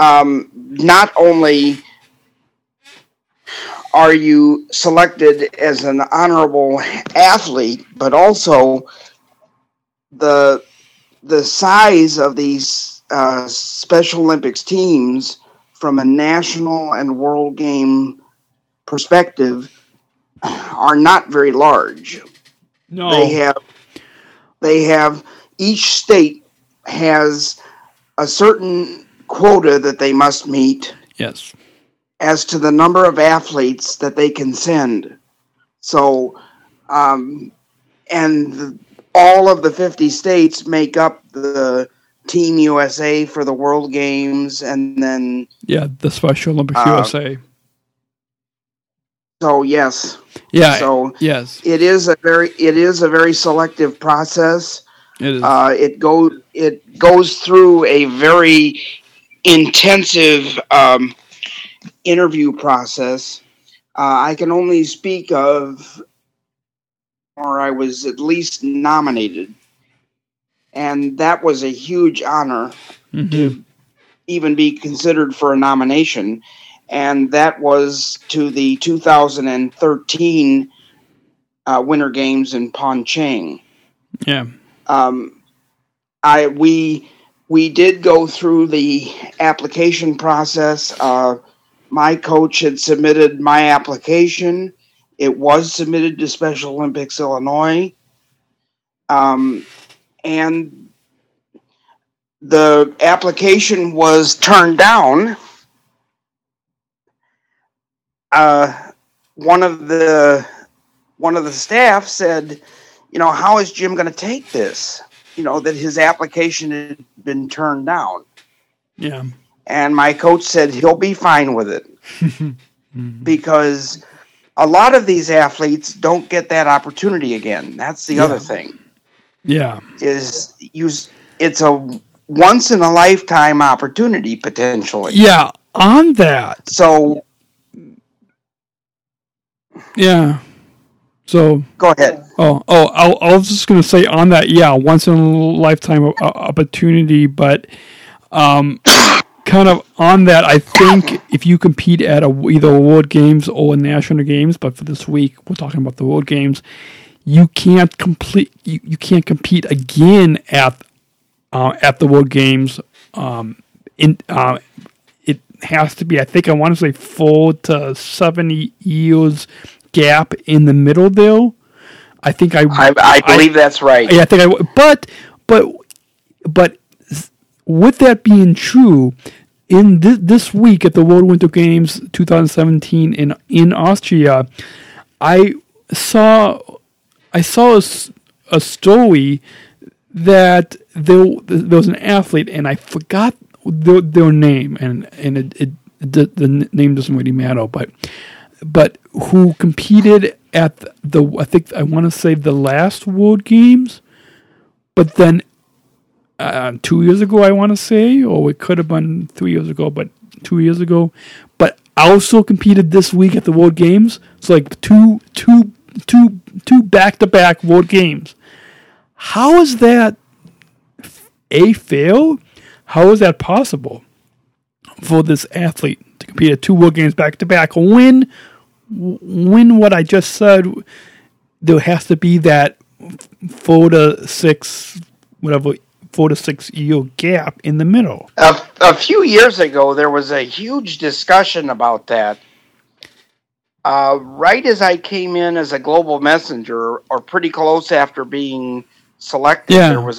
not only are you selected as an honorable athlete, but also the size of these Special Olympics teams from a national and world game perspective are not very large. No, they have each state has a certain quota that they must meet. Yes, as to the number of athletes that they can send. So, and all of the 50 states make up the Team USA for the World Games, and then the Special Olympics USA. So yes, it is a very selective process. It is. It goes through a very intensive interview process. I can only speak of, or I was at least nominated, and that was a huge honor to even be considered for a nomination. And that was to the 2013 Winter Games in Pyeongchang. Yeah, we did go through the application process. My coach had submitted my application. It was submitted to Special Olympics Illinois, and the application was turned down. One of the staff said, how is Jim going to take this? That his application had been turned down. Yeah. And my coach said he'll be fine with it. mm-hmm. because a lot of these athletes don't get that opportunity again. That's the other thing. Yeah. It's a once-in-a-lifetime opportunity, potentially. Yeah, on that. So... Yeah. So... Go ahead. I was just going to say on that, once-in-a-lifetime opportunity, but... kind of on that, I think if you compete at either World Games or National Games, but for this week we're talking about the World Games, you can't compete again at the World Games. It has to be, I think I want to say 4 to 7 years gap in the middle though. I think I believe that's right. Yeah, I think but with that being true, in this week at the World Winter Games 2017 in Austria, I saw a story that there was an athlete, and I forgot their name, and the name doesn't really matter, but who competed at the last World Games, but then. 2 years ago, I want to say, or it could have been 3 years ago, but 2 years ago. But I also competed this week at the World Games. So like two back-to-back World Games. How is that a fail? How is that possible for this athlete to compete at two World Games back-to-back? When what I just said, there has to be that 4 to 6 year gap in the middle. A few years ago, there was a huge discussion about that. Right as I came in as a global messenger, or pretty close after being selected, there was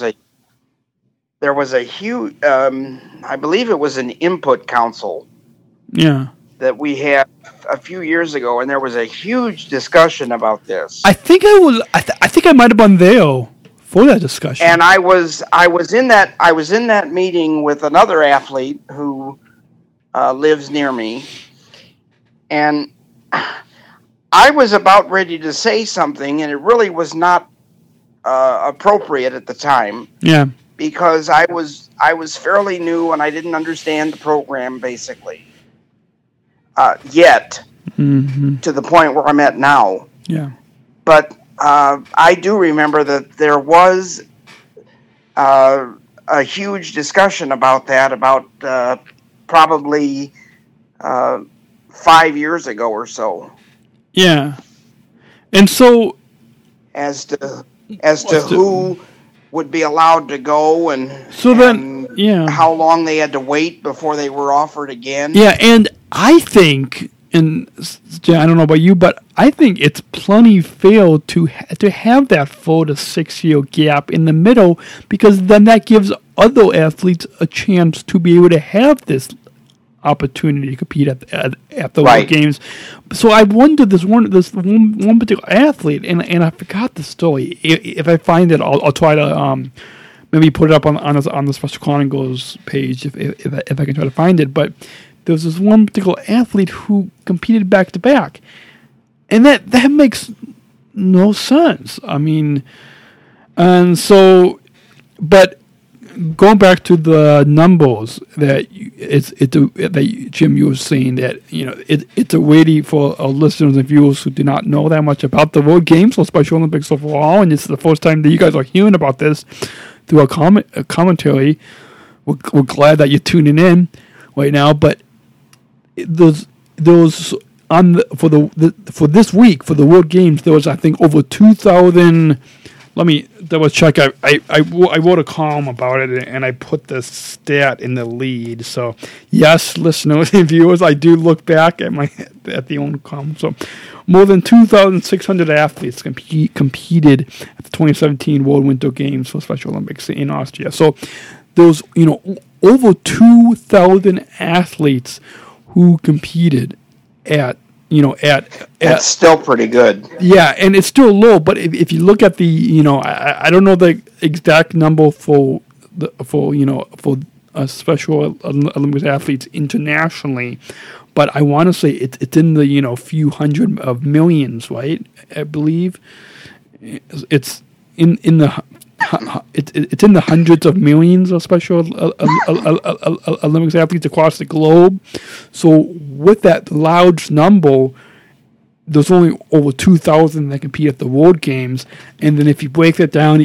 a huge. I believe it was an input council. Yeah. That we had a few years ago, and there was a huge discussion about this. I think I was. I think I might have been there. For that discussion, and I was in that meeting with another athlete who lives near me, and I was about ready to say something, and it really was not appropriate at the time. Yeah, because I was fairly new and I didn't understand the program basically yet to the point where I'm at now. Yeah, but. I do remember that there was a huge discussion about that probably 5 years ago or so. Yeah. And so... As to who would be allowed to go and how long they had to wait before they were offered again. Yeah, and I think... And I don't know about you, but I think it's plenty fair to have that 4 to 6 year gap in the middle, because then that gives other athletes a chance to be able to have this opportunity to compete at the World Games. So I wonder this one particular athlete, and I forgot the story. If I find it, I'll try to maybe put it up on the Special Chronicles page if I can try to find it, but. There was this one particular athlete who competed back to back, and that makes no sense. I mean, and so, but going back to the numbers that Jim, you were saying that it's a way for our listeners and viewers who do not know that much about the World Games or Special Olympics overall, and it's the first time that you guys are hearing about this through our commentary. We're glad that you're tuning in right now, but. Those on for this week for the World Games, there was I think over 2,000. Let me double check. I wrote a column about it and I put the stat in the lead. So yes, listeners and viewers, I do look back at the own column. So more than 2,600 athletes competed at the 2017 World Winter Games for Special Olympics in Austria. So those over 2,000 athletes. Who competed at that's still pretty good. Yeah, and it's still low. But if you look at the I don't know the exact number for Special Olympics athletes internationally, But I want to say it's in the, you know, few hundred of millions, right? I believe it's in the hundreds of millions of Special Olympics athletes across the globe. So with that large number, there's only over 2,000 that compete at the World Games. And then if you break that down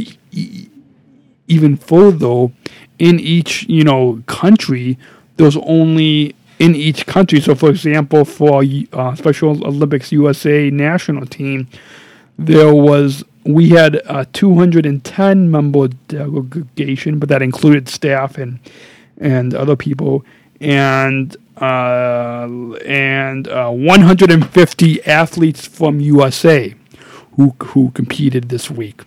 even further, in each, you know, country, there's only in each country. So, for example, for Special Olympics USA national team, we had a 210-member delegation, but that included staff and other people, and 150 athletes from USA who competed this week.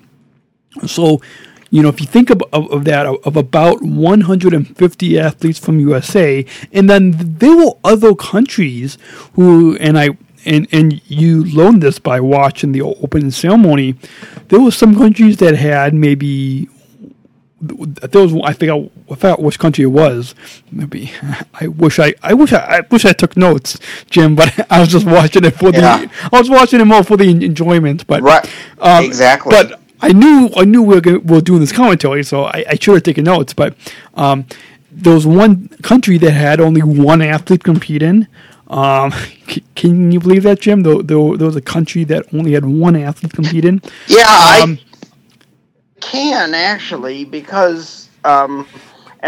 So, you know, if you think of that, of about 150 athletes from USA, and then there were other countries who, and you learned this by watching the opening ceremony, there were some countries that had maybe, I forgot which country it was. Maybe I wish I took notes, Jim. But I was just watching it more for the enjoyment. But right, exactly. But I knew we were doing this commentary, so I should have taken notes. But there was one country that had only one athlete compete in. Can you believe that, Jim? There was a country that only had one athlete compete in. Yeah, I can actually, because and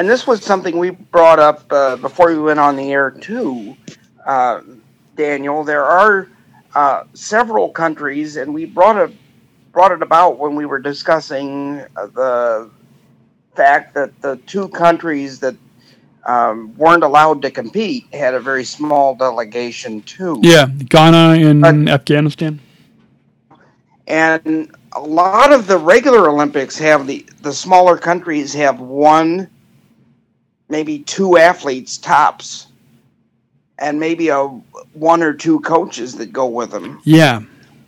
this was something we brought up before we went on the air too, Daniel. There are several countries, and we brought it about when we were discussing the fact that the two countries that weren't allowed to compete had a very small delegation too. Yeah, Ghana and Afghanistan. And a lot of the regular Olympics have the smaller countries have one, maybe two athletes tops, and maybe one or two coaches that go with them. Yeah,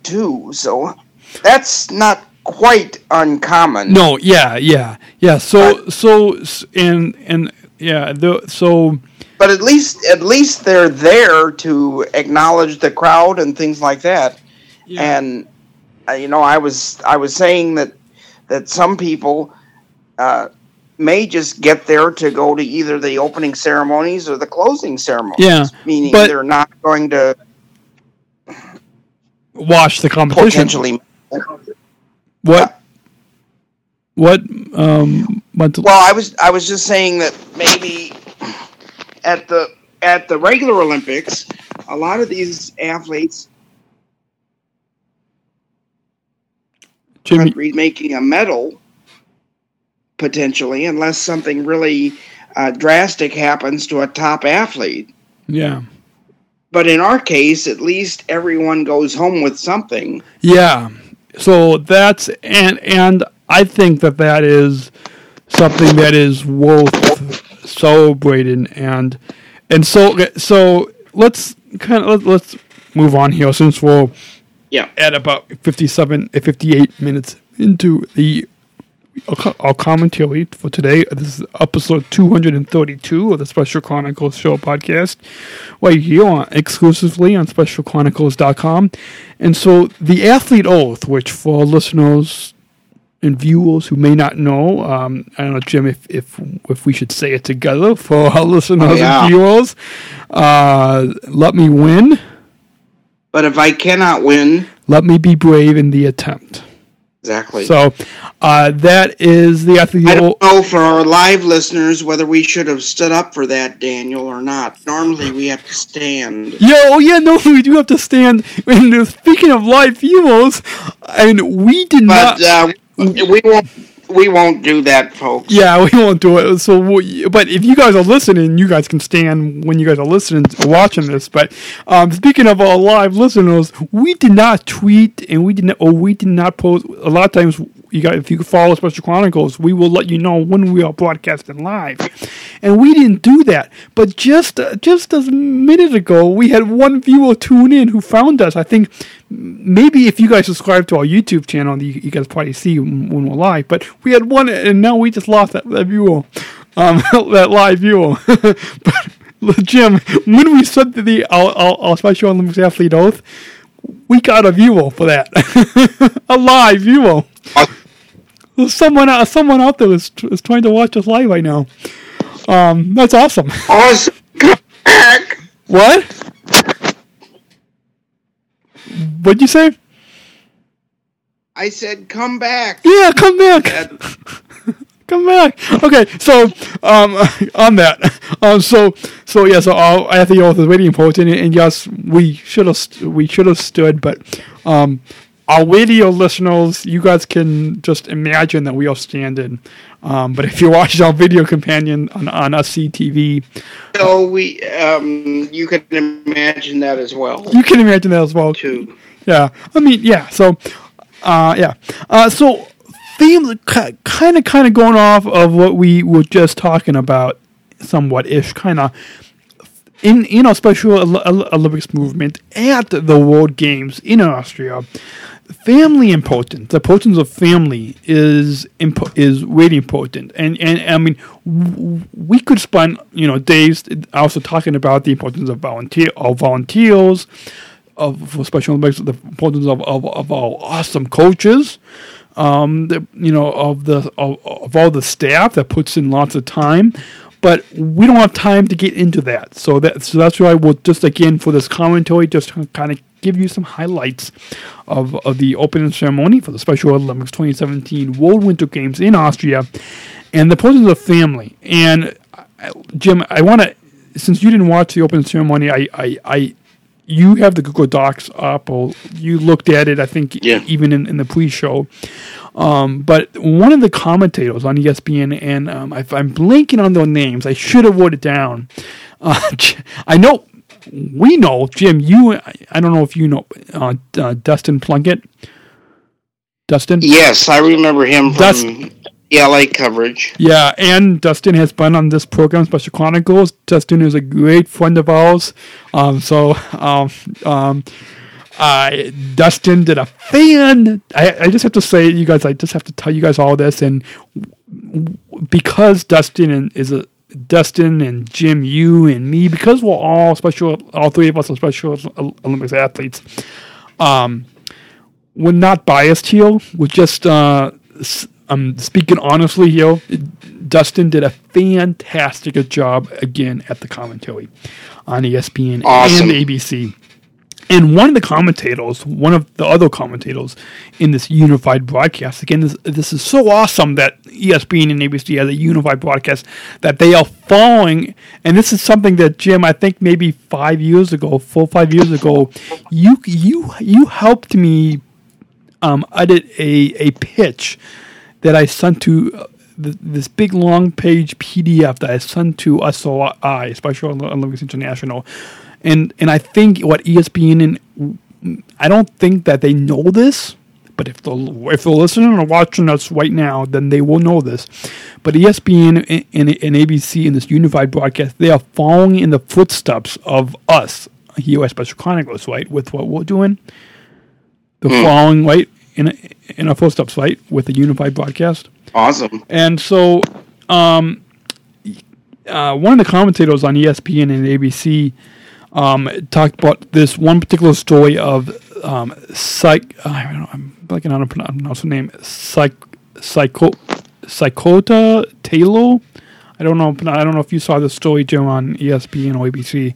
two. So that's not quite uncommon. No, yeah. But at least they're there to acknowledge the crowd and things like that. Yeah. And you know, I was saying that some people may just get there to go to either the opening ceremonies or the closing ceremonies. Yeah, meaning they're not going to watch the competition. Potentially, what? Yeah. What? Well, I was just saying that maybe at the regular Olympics, a lot of these athletes, countries making a medal potentially, unless something really drastic happens to a top athlete. Yeah. But in our case, at least everyone goes home with something. Yeah. So that's and. I think that is something that is worth celebrating, and so let's move on here, since we're at about 58 minutes into our commentary for today. This is episode 232 of the Special Chronicles Show podcast, right here exclusively on specialchronicles.com. And so the athlete oath, which for listeners and viewers who may not know, I don't know, Jim, if we should say it together for our listeners and viewers. Let me win. But if I cannot win, let me be brave in the attempt. Exactly. So that is the athlete. I don't know for our live listeners whether we should have stood up for that, Daniel, or not. Normally we have to stand. We do have to stand. And speaking of live viewers, and we did not. We won't do that, folks. Yeah, we won't do it. So, but if you guys are listening, you guys can stand when you guys are listening, watching this. But speaking of our live listeners, we did not tweet and we did not post. A lot of times, you guys, if you follow Special Chronicles, we will let you know when we are broadcasting live. And we didn't do that. But just a minute ago, we had one viewer tune in who found us. I think maybe if you guys subscribe to our YouTube channel, you guys probably see when we're live. But we had one, and now we just lost that viewer, that live viewer. But Jim, when we said the our Special Olympics athlete oath, we got a viewer for that. A live viewer. Someone out there is trying to watch us live right now. That's awesome. Awesome. What? What'd you say? I said, come back. Yeah, come back. Come back. Okay, so on that, so yes, yeah, so our athlete oath is really important, and yes, we should have stood, but our radio listeners, you guys can just imagine that we are standing. But if you watch our video companion on SCTV, so we you can imagine that as well. You can imagine that as well too. Yeah, I mean, yeah. So, yeah. So. Themes kind of going off of what we were just talking about, somewhat-ish, kind of in our Special Olympics movement at the World Games in Austria. Family importance, the importance of family is really important, and I mean we could spend days also talking about the importance of volunteers, for Special Olympics, the importance of our awesome coaches. Of all the staff that puts in lots of time, but we don't have time to get into that. So that's why we'll just again for this commentary just kind of give you some highlights of the opening ceremony for the Special Olympics 2017 World Winter Games in Austria, and the importance of family. And Jim, I want to, since you didn't watch the opening ceremony, I you have the Google Docs up, or you looked at it, I think, yeah. Even in the pre-show. But one of the commentators on ESPN, and I'm blanking on their names. I should have wrote it down. I know, we know, Jim, you, I don't know if you know, Dustin Pluckett. Dustin? Yes, I remember him from LA coverage. Yeah, and Dustin has been on this program, Special Chronicles. Dustin is a great friend of ours. Dustin did a fan. I just have to say, you guys, I just have to tell you guys all this, and because Dustin and Jim, you and me, because we're all special, all three of us are Special Olympics athletes. We're not biased here. We're just. I'm speaking honestly here. Dustin did a fantastic job again at the commentary on ESPN and ABC. And one of the other commentators in this unified broadcast, again, this is so awesome that ESPN and ABC has a unified broadcast that they are following. And this is something that, Jim, I think maybe 4 or 5 years ago, you helped me edit a pitch that I sent to this big long page PDF that I sent to SOI, Special Olympics International, and I think what ESPN, and I don't think that they know this, but if they're listening or watching us right now, then they will know this. But ESPN and ABC in this unified broadcast, they are following in the footsteps of us here at Special Chronicles, right, with what we're doing. They're following, right? In our footsteps, right, with the unified broadcast. Awesome. And so, one of the commentators on ESPN and ABC talked about this one particular story of I'm blanking on how to pronounce her name. Saquita Taylor. I don't know if you saw the story, Jim, on ESPN or ABC.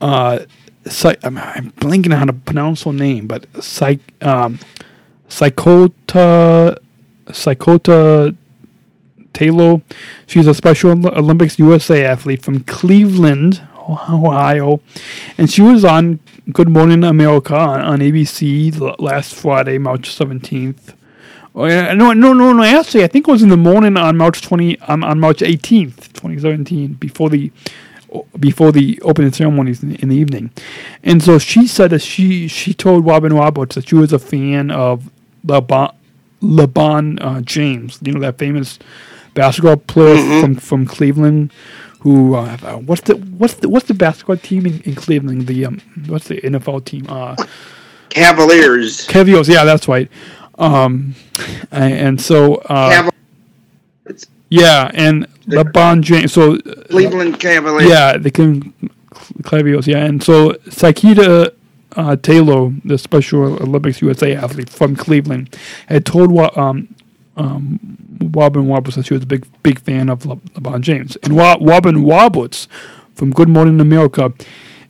I'm blanking on how to pronounce her name, but Saquita Taylor. She's a Special Olympics USA athlete from Cleveland, Ohio, and she was on Good Morning America on ABC last Friday, March 17th. No. Actually, I think it was in the morning on March 18th, 2017, before the opening ceremonies in the evening. And so she said that she told Robin Roberts that she was a fan of LeBron James, that famous basketball player from Cleveland, who what's the basketball team in Cleveland, the what's the NFL team, Cavaliers, yeah, that's right. And so Yeah, and LeBron James. So Cleveland Cavaliers. Yeah, the Cavaliers. Yeah, and so Saquita Taylor, the Special Olympics USA athlete from Cleveland, had told Robin Roberts that she was a big fan of LeBron James. And Robin Roberts from Good Morning America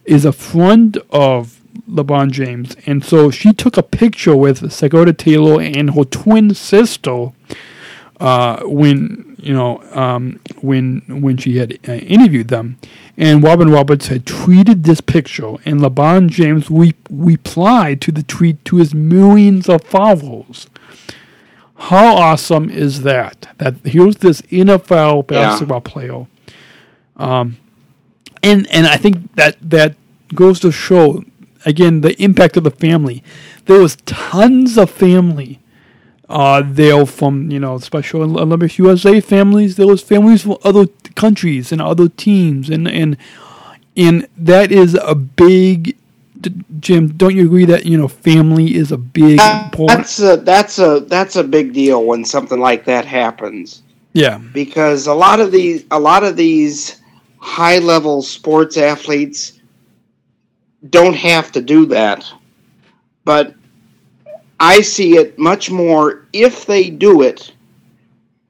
is a friend of LeBron James. And so she took a picture with Saquita Taylor and her twin sister when she had interviewed them. And Robin Roberts had tweeted this picture, and LeBron James replied to the tweet to his millions of followers. How awesome is that? That here's this NFL basketball player. And I think that goes to show, again, the impact of the family. There was tons of family there from, Special Olympics USA families. There was families from other countries and other teams. And that is a big... Jim, don't you agree that family is a big important? That's a big deal when something like that happens. Yeah, because a lot of these high level sports athletes don't have to do that, but I see it much more. If they do it,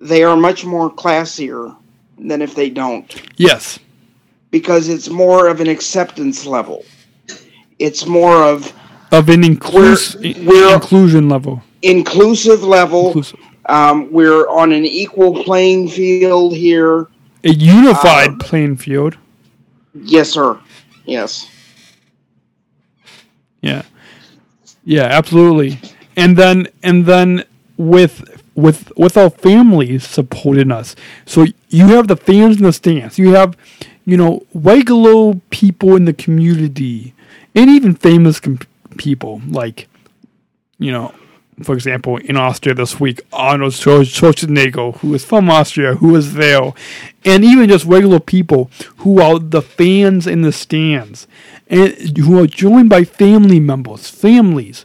they are much more classier than if they don't. Yes, because it's more of an acceptance level. It's more of an inclusive level. We're on an equal playing field here. A unified playing field. Yes, sir. Yes. Yeah. Yeah, absolutely. And then with our families supporting us. So you have the fans in the stands. You have, regular people in the community. And even famous people, like, for example, in Austria this week, Arnold Schwarzenegger, who is from Austria, who was there, and even just regular people who are the fans in the stands, and who are joined by family members, families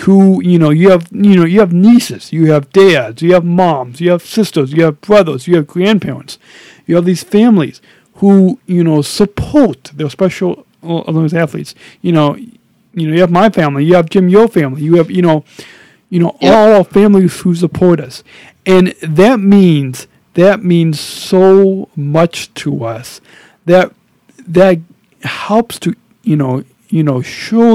who, you have nieces, you have dads, you have moms, you have sisters, you have brothers, you have grandparents, you have these families who, support their special Olympics athletes. You have my family, you have Jim, your family, you have, all our families who support us. And that means so much to us. That helps to, show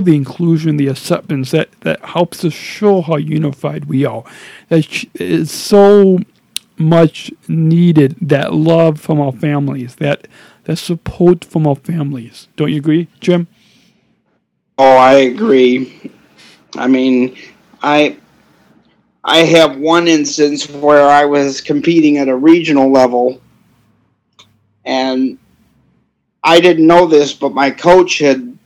the inclusion, the acceptance, that helps to show how unified we are. That is so much needed, that love from our families, that support from our families. Don't you agree, Jim? Oh, I agree. I mean, I have one instance where I was competing at a regional level, and I didn't know this, but my coach had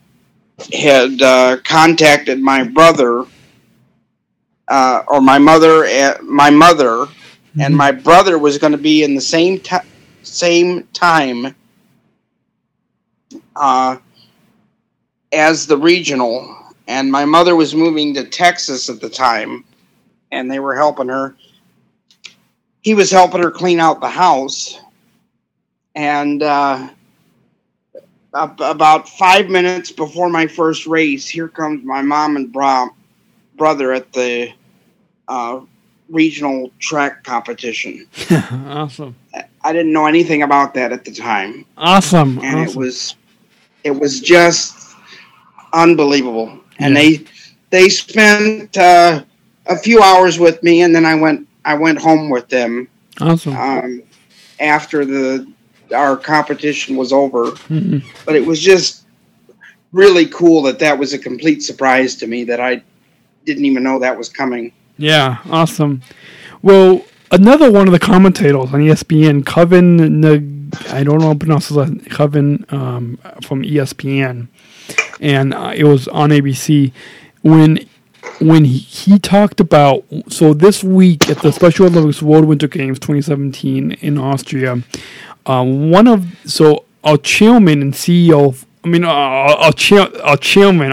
contacted my brother, or my mother, mm-hmm. and my brother was going to be in the same time as the regional, and my mother was moving to Texas at the time, and they were helping her. He was helping her clean out the house, and about 5 minutes before my first race, here comes my mom and brother at the regional track competition. Awesome. I didn't know anything about that at the time. Awesome. And awesome. It was just unbelievable. And they spent a few hours with me, and then I went home with them. Awesome. After our competition was over. Mm-hmm. But it was just really cool that was a complete surprise to me, that I didn't even know that was coming. Yeah, awesome. Well, another one of the commentators on ESPN, I don't know how to pronounce his last name, Coven from ESPN, and it was on ABC, when he talked about, so this week at the Special Olympics World Winter Games 2017 in Austria, our chairman and CEO I mean, our chairman,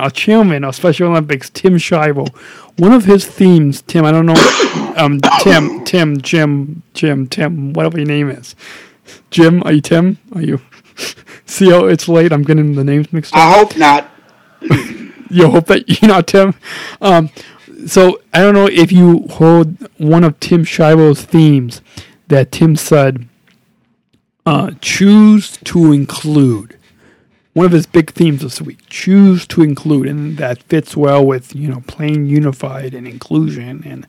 our Special Olympics, Tim Shriver. One of his themes, Tim, I don't know, Tim, whatever your name is. Jim, are you Tim? Are you? See, oh, it's late. I'm getting the names mixed up. I hope not. You hope that you're not Tim? So, I don't know if you heard one of Tim Shriver's themes that Tim said, choose to include. One of his big themes this week, choose to include, and that fits well with, you know, playing unified and inclusion and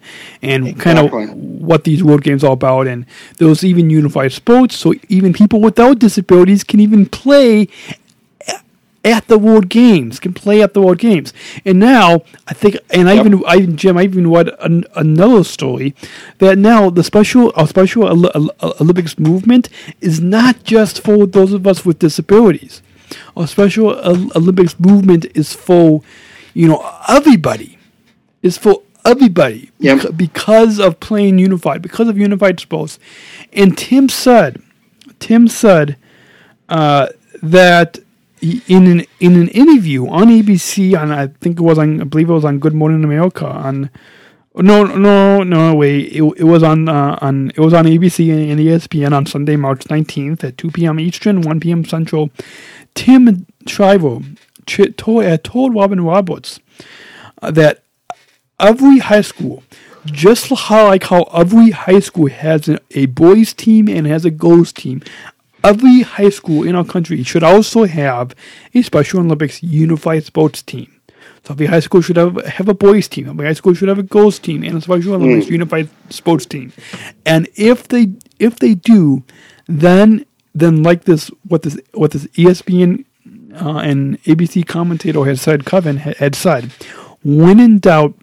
exactly. Kind of what these World Games are about. And those even unified sports, so even people without disabilities can even play at the World Games, can play at the World Games. And now, I think, and yep. I even, Jim, read another story that now the our special Olympics movement is not just for those of us with disabilities. Our Special Olympics movement is for, you know, everybody. It's for everybody. Yep. Because of playing unified, because of unified sports. And Tim said that in an interview on ABC, I believe it was on Good Morning America, It was on ABC and ESPN on Sunday, March 19th at 2 p.m. Eastern, 1 p.m. Central. Tim Shriver told Robin Roberts that every high school, just how every high school has a boys team and has a girls team, every high school in our country should also have a Special Olympics unified sports team. So every high school should have a boys team. Every high school should have a girls team and a Special Olympics unified sports team. And if they do, then like this, what this ESPN and ABC commentator had said, Kevin had said, when in doubt,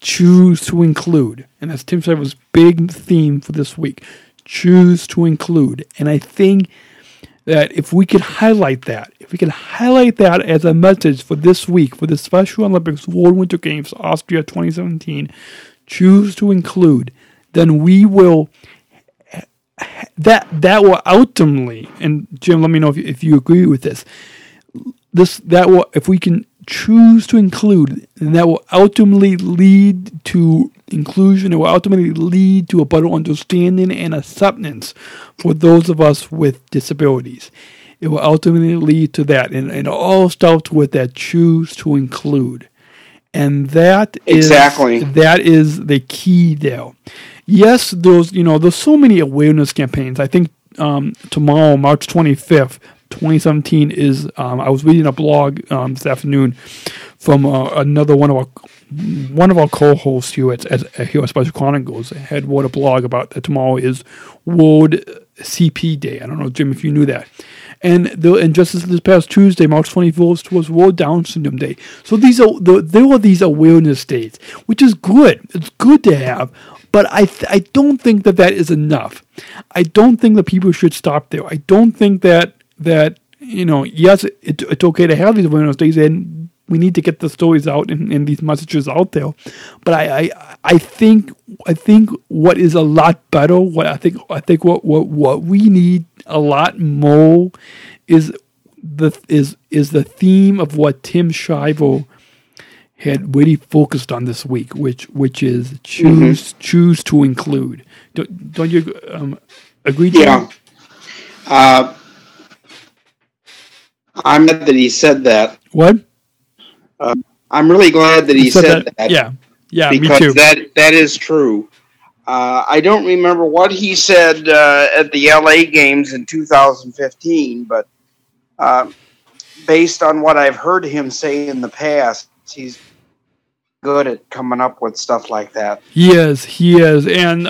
choose to include. And that's Tim Shriver's big theme for this week: choose to include. And I think that if we could highlight that as a message for this week, for the Special Olympics World Winter Games, Austria 2017, choose to include, then we will, that will ultimately, and Jim, let me know if you agree with this, that will, if we can choose to include, and that will ultimately lead to inclusion. It will ultimately lead to a better understanding and acceptance for those of us with disabilities. It will ultimately lead to that, and it all starts with that choose to include, and that is the key there. Yes, there's so many awareness campaigns. I think tomorrow, March 25th. 2017 is. I was reading a blog this afternoon from another one of our co-hosts here at Special Chronicles. Had wrote a blog about that tomorrow is World CP Day. I don't know, Jim, if you knew that. And just this past Tuesday, March 24th, was World Down Syndrome Day. So there were these awareness days, which is good. It's good to have. But I don't think that is enough. I don't think that people should stop there. I don't think that you know, yes, it's okay to have these awareness days, and we need to get the stories out and these messages out there. But I think what is a lot better, what we need a lot more is the theme of what Tim Shriver had really focused on this week, which is choose to include. Don't you agree? Yeah. I'm glad that he said that. What? I'm really glad that he said that. Yeah, because me too. That is true. I don't remember what he said at the LA Games in 2015, but based on what I've heard him say in the past, he's good at coming up with stuff like that. He is. And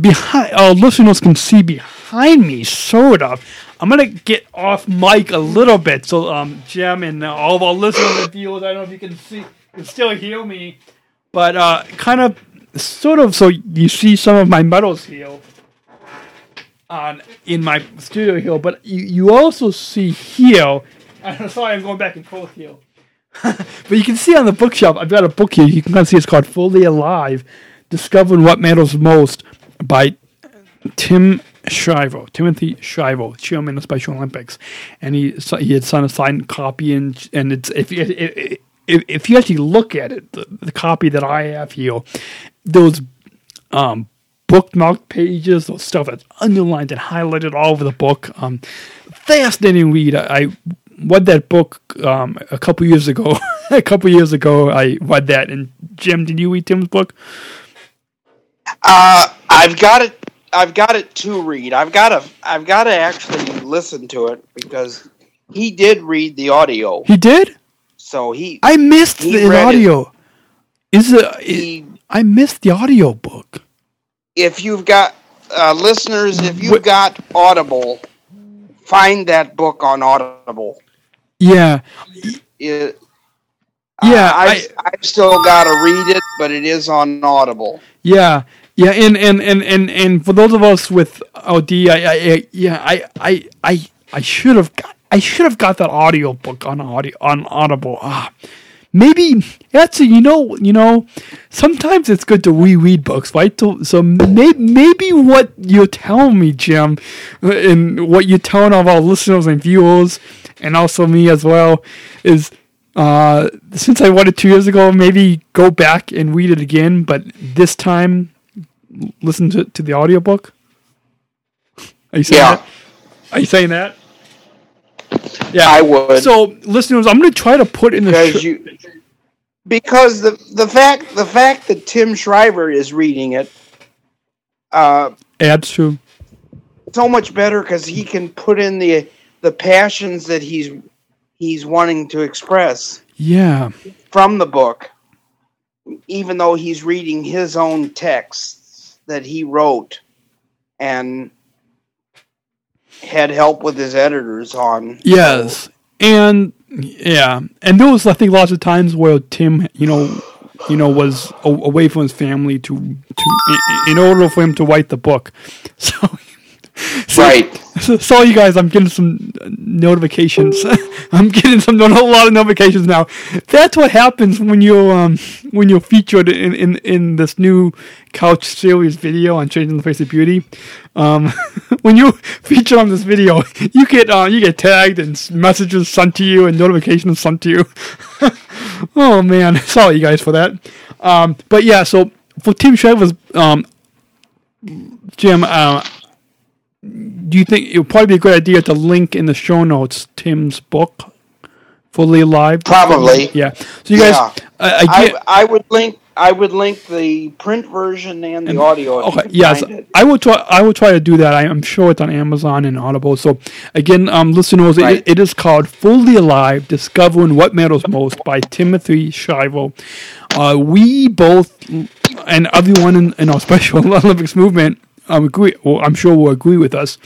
behind our listeners can see behind me, sort of. I'm going to get off mic a little bit. So, Jim and all of our listeners and viewers, I don't know if you can still hear me, but so you see some of my medals here in my studio here, but you also see here, I'm sorry I'm going back and forth here, but you can see on the bookshelf, I've got a book here, you can kind of see it's called Fully Alive, Discovering What Matters Most by Tim Shriver, Timothy Shriver, chairman of Special Olympics, and he had signed a signed copy, and it's if you actually look at it, the copy that I have here, those bookmarked pages or stuff that's underlined and highlighted all over the book. Fascinating read. I read that book a couple years ago. I read that. And Jim, did you read Tim's book? I've got it to read. I've got to actually listen to it because he did read the audio. He did? So I missed the audio. I missed the audio book. If you've got listeners, got Audible, find that book on Audible. Yeah. I've still got to read it, but it is on Audible. Yeah. Yeah, and for those of us with OD, I should have got that audiobook on Audible. Maybe that's you know. Sometimes it's good to reread books, right? So maybe what you're telling me, Jim, and what you're telling all of our listeners and viewers, and also me as well, is since I read it 2 years ago, maybe go back and read it again, but this time. Listen to the audiobook? Are you saying that? Are you saying that? Yeah, I would. So, listeners, I'm going to try to put in because the fact that Tim Shriver is reading it adds to so much better because he can put in the passions that he's wanting to express. Yeah, from the book, even though he's reading his own text. That he wrote and had help with his editors on. Yes. And there was, I think, lots of times where Tim, you know, was away from his family to in order for him to write the book. So right. So you guys, I'm getting some notifications. I'm getting a lot of notifications now. That's what happens when you're featured in this new couch series video on Changing the Face of Beauty. When you feature on this video, you get tagged and messages sent to you and notifications sent to you. Oh man, sorry you guys for that. But yeah, so for Tim Shriver's Jim. Do you think it would probably be a good idea to link in the show notes Tim's book, fully live? Probably, yeah. So you guys, I would link the print version and the audio. Okay, yes, I will try to do that. I'm sure it's on Amazon and Audible. So again, listeners, right. It is called "Fully Alive: Discovering What Matters Most" by Timothy Shriver. We both and everyone in our Special Olympics movement. I'm sure will agree with us.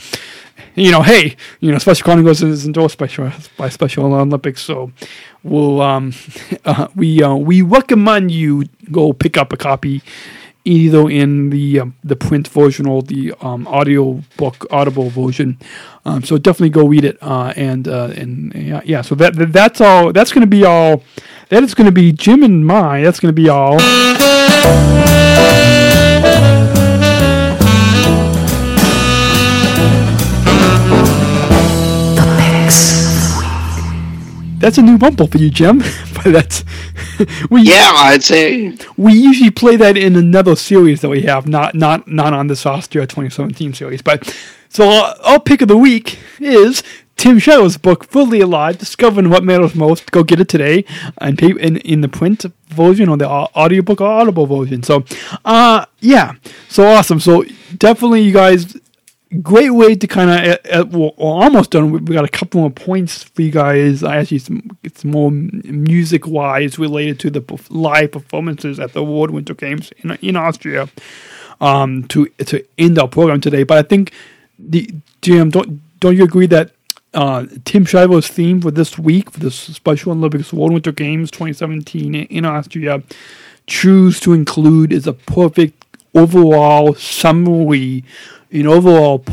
Special Chronicles is endorsed by Special Olympics, so we recommend you go pick up a copy, either in the print version or the audio book Audible version. So definitely go read it. So that's all. That's going to be all. That is going to be Jim and mine. That's going to be all. That's a new bumble for you, Jim. But that's I'd say we usually play that in another series that we have, not on this Austria 2017 series. But so our pick of the week is Tim Shriver's book, "Fully Alive: Discovering What Matters Most." Go get it today and pay in the print version or the audiobook or Audible version. So, so awesome. So definitely, you guys. Great way to kind of, we're almost done. We got a couple more points for you guys. Actually, it's more music-wise related to the live performances at the Award Winter Games in Austria to end our program today. But I think, Jim, don't you agree that Tim Shriver's theme for this week, for the Special Olympics World Winter Games 2017 in Austria, choose to include is a perfect overall summary, an overall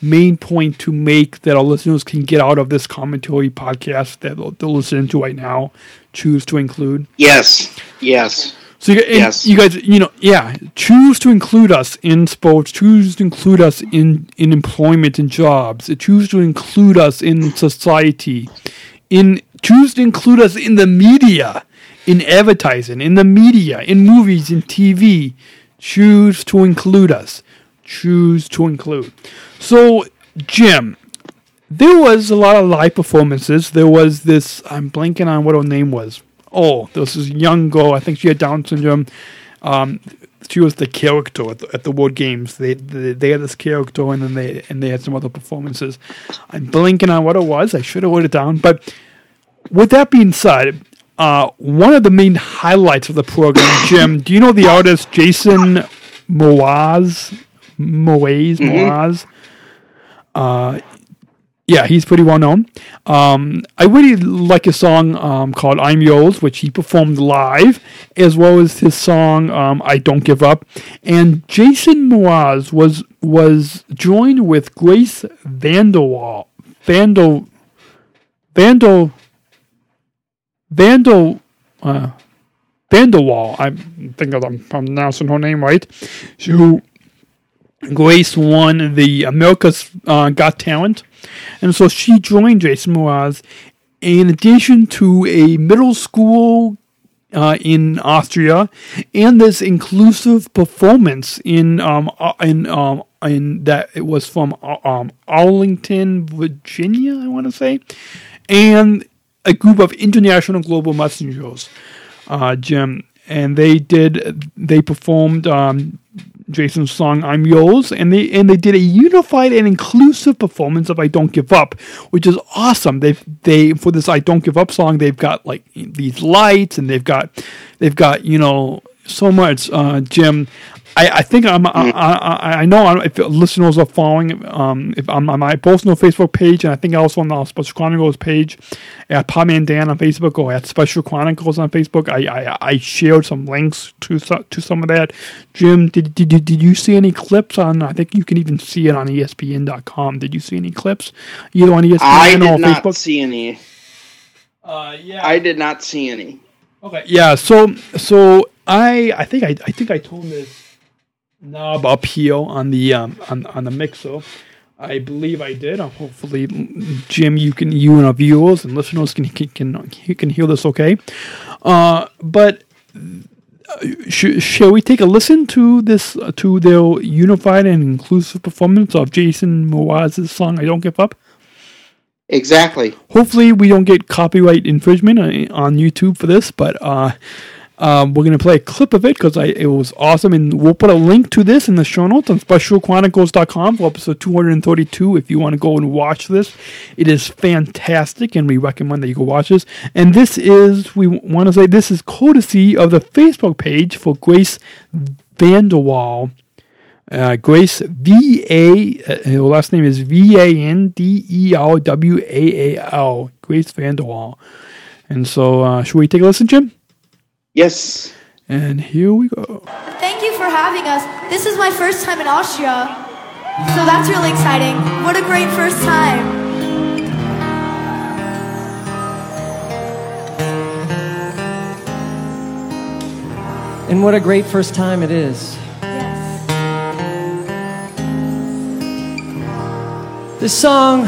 main point to make that our listeners can get out of this commentary podcast that they're listening to right now, choose to include? Yes. So you guys, choose to include us in sports, choose to include us in employment and jobs, choose to include us in society, choose to include us in the media, in advertising, in the media, in movies, in TV. Choose to include us. Choose to include. So, Jim, there was a lot of live performances. There was this, I'm blanking on what her name was. Oh, there was this young girl. I think she had Down syndrome. She was the character at the World Games. They had this character, and then they had some other performances. I'm blanking on what it was. I should have wrote it down. But with that being said, one of the main highlights of the program, Jim, do you know the artist Jason Mraz? Yeah, he's pretty well known. I really like his song called I'm Yours, which he performed live, as well as his song I Don't Give Up. And Jason Mraz was joined with Grace VanderWaal. VanderWaal. I think I'm pronouncing her name right. Grace won the America's Got Talent, and so she joined Jason Mraz. In addition to a middle school in Austria, and this inclusive performance in that it was from Arlington, Virginia, I want to say, and a group of international global messengers, Jim, and they performed. Jason's song "I'm Yours," and they did a unified and inclusive performance of "I Don't Give Up," which is awesome. They for this "I Don't Give Up" song, they've got like these lights, and they've got so much. Jim, I think I know if listeners are following, if I'm on my personal Facebook page, and I think also on the Special Chronicles page at Podman Dan on Facebook or at Special Chronicles on Facebook, I shared some links to some of that. Jim, did you see any clips on? I think you can even see it on ESPN.com. Did you see any clips either on ESPN or Facebook? I did not see any. I did not see any. Okay. Yeah. So I think I told this knob up here on the on the mixer. I believe I did. Hopefully, Jim, you and our viewers and listeners can hear this okay. But shall we take a listen to this to their unified and inclusive performance of Jason Mraz's song "I Don't Give Up"? Exactly. Hopefully, we don't get copyright infringement on YouTube for this, but. We're going to play a clip of it because it was awesome, and we'll put a link to this in the show notes on specialchronicles.com for episode 232 if you want to go and watch this. It is fantastic, and we recommend that you go watch this. And this is courtesy of the Facebook page for Grace VanderWaal. Grace, her last name is VanderWaal, Grace VanderWaal. And so, should we take a listen, Jim? Yes. And here we go. Thank you for having us. This is my first time in Austria, so that's really exciting. What a great first time. And what a great first time it is. Yes. This song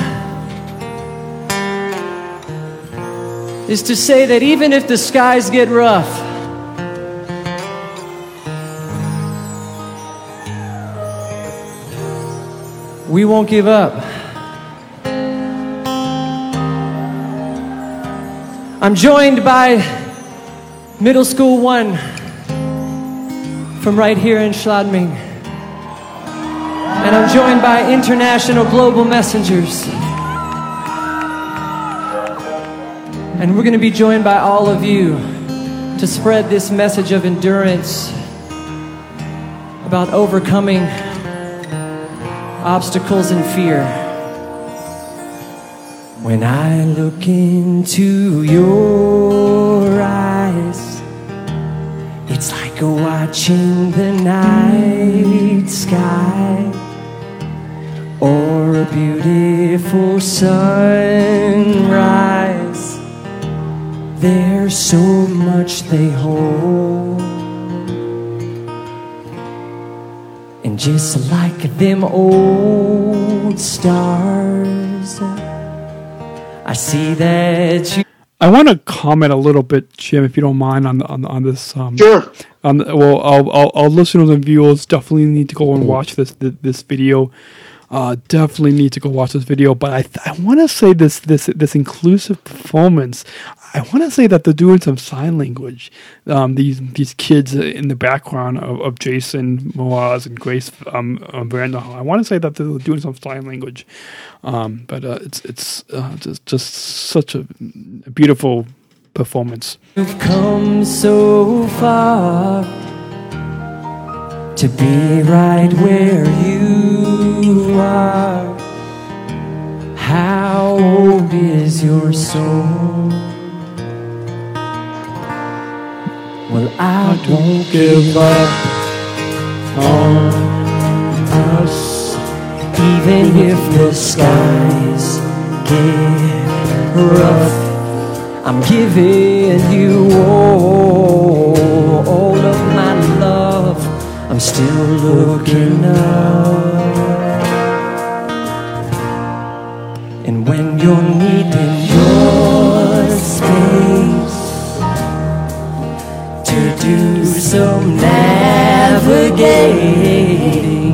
is to say that even if the skies get rough, we won't give up. I'm joined by middle school 1 from right here in Schladming. And I'm joined by international global messengers. And we're going to be joined by all of you to spread this message of endurance about overcoming obstacles and fear. When I look into your eyes, it's like watching the night sky or a beautiful sunrise. There's so much they hold And just like them old stars, I see that you... I want to comment a little bit, Jim, if you don't mind, on this. Sure. Our listeners and viewers definitely need to go and watch this video. Definitely need to go watch this video. But I want to say this inclusive performance. I want to say that they're doing some sign language. These kids in the background of Jason Mraz and Grace VanderWaal. I want to say that they're doing some sign language. But it's just such a beautiful performance. You've come so far to be right where you are. How old is your soul? Well, I won't give up on us, even if the skies get rough. I'm giving you all of my love. I'm still looking up. And when you're needing your space to do some navigating,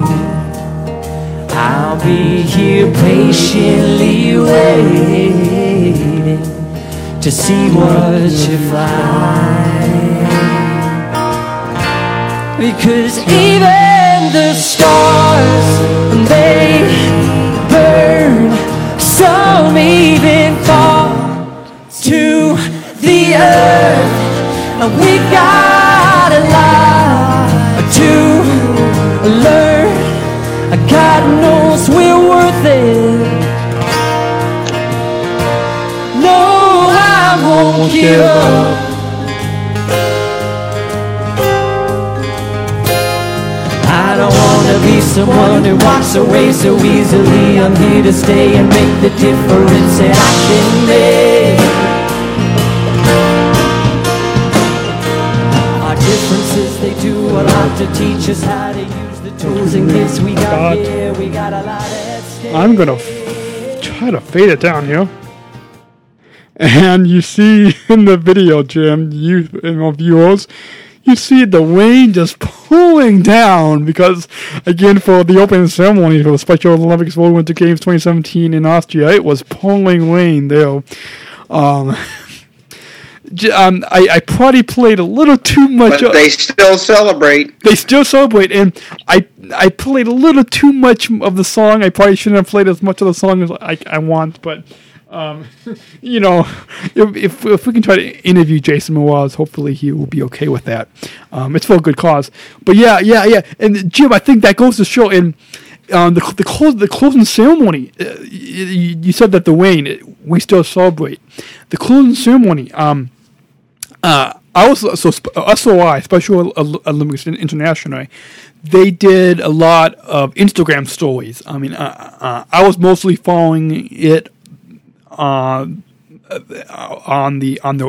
I'll be here patiently waiting to see what you find. Because even the stars, they burn. Some even fall to the earth. And we got a lot to learn. God knows we're worth it. No, I won't give up. I don't want to be someone who walks away so easily. I'm here to stay and make the difference that I can make. I'm going to try to fade it down here. And you see in the video, Jim, you viewers, you see the rain just pulling down because, again, for the opening ceremony for the Special Olympics World Winter Games 2017 in Austria, it was pouring rain there. I probably played a little too much. But they still celebrate. They still celebrate, and I played a little too much of the song. I probably shouldn't have played as much of the song as I want, but you know, if we can try to interview Jason Mraz, hopefully he will be okay with that. It's for a good cause. But yeah. And Jim, I think that goes to show in. The closing ceremony, you said that the rain, we still celebrate. The closing ceremony, SOI, Special Olympics International, they did a lot of Instagram stories. I mean, I was mostly following it on their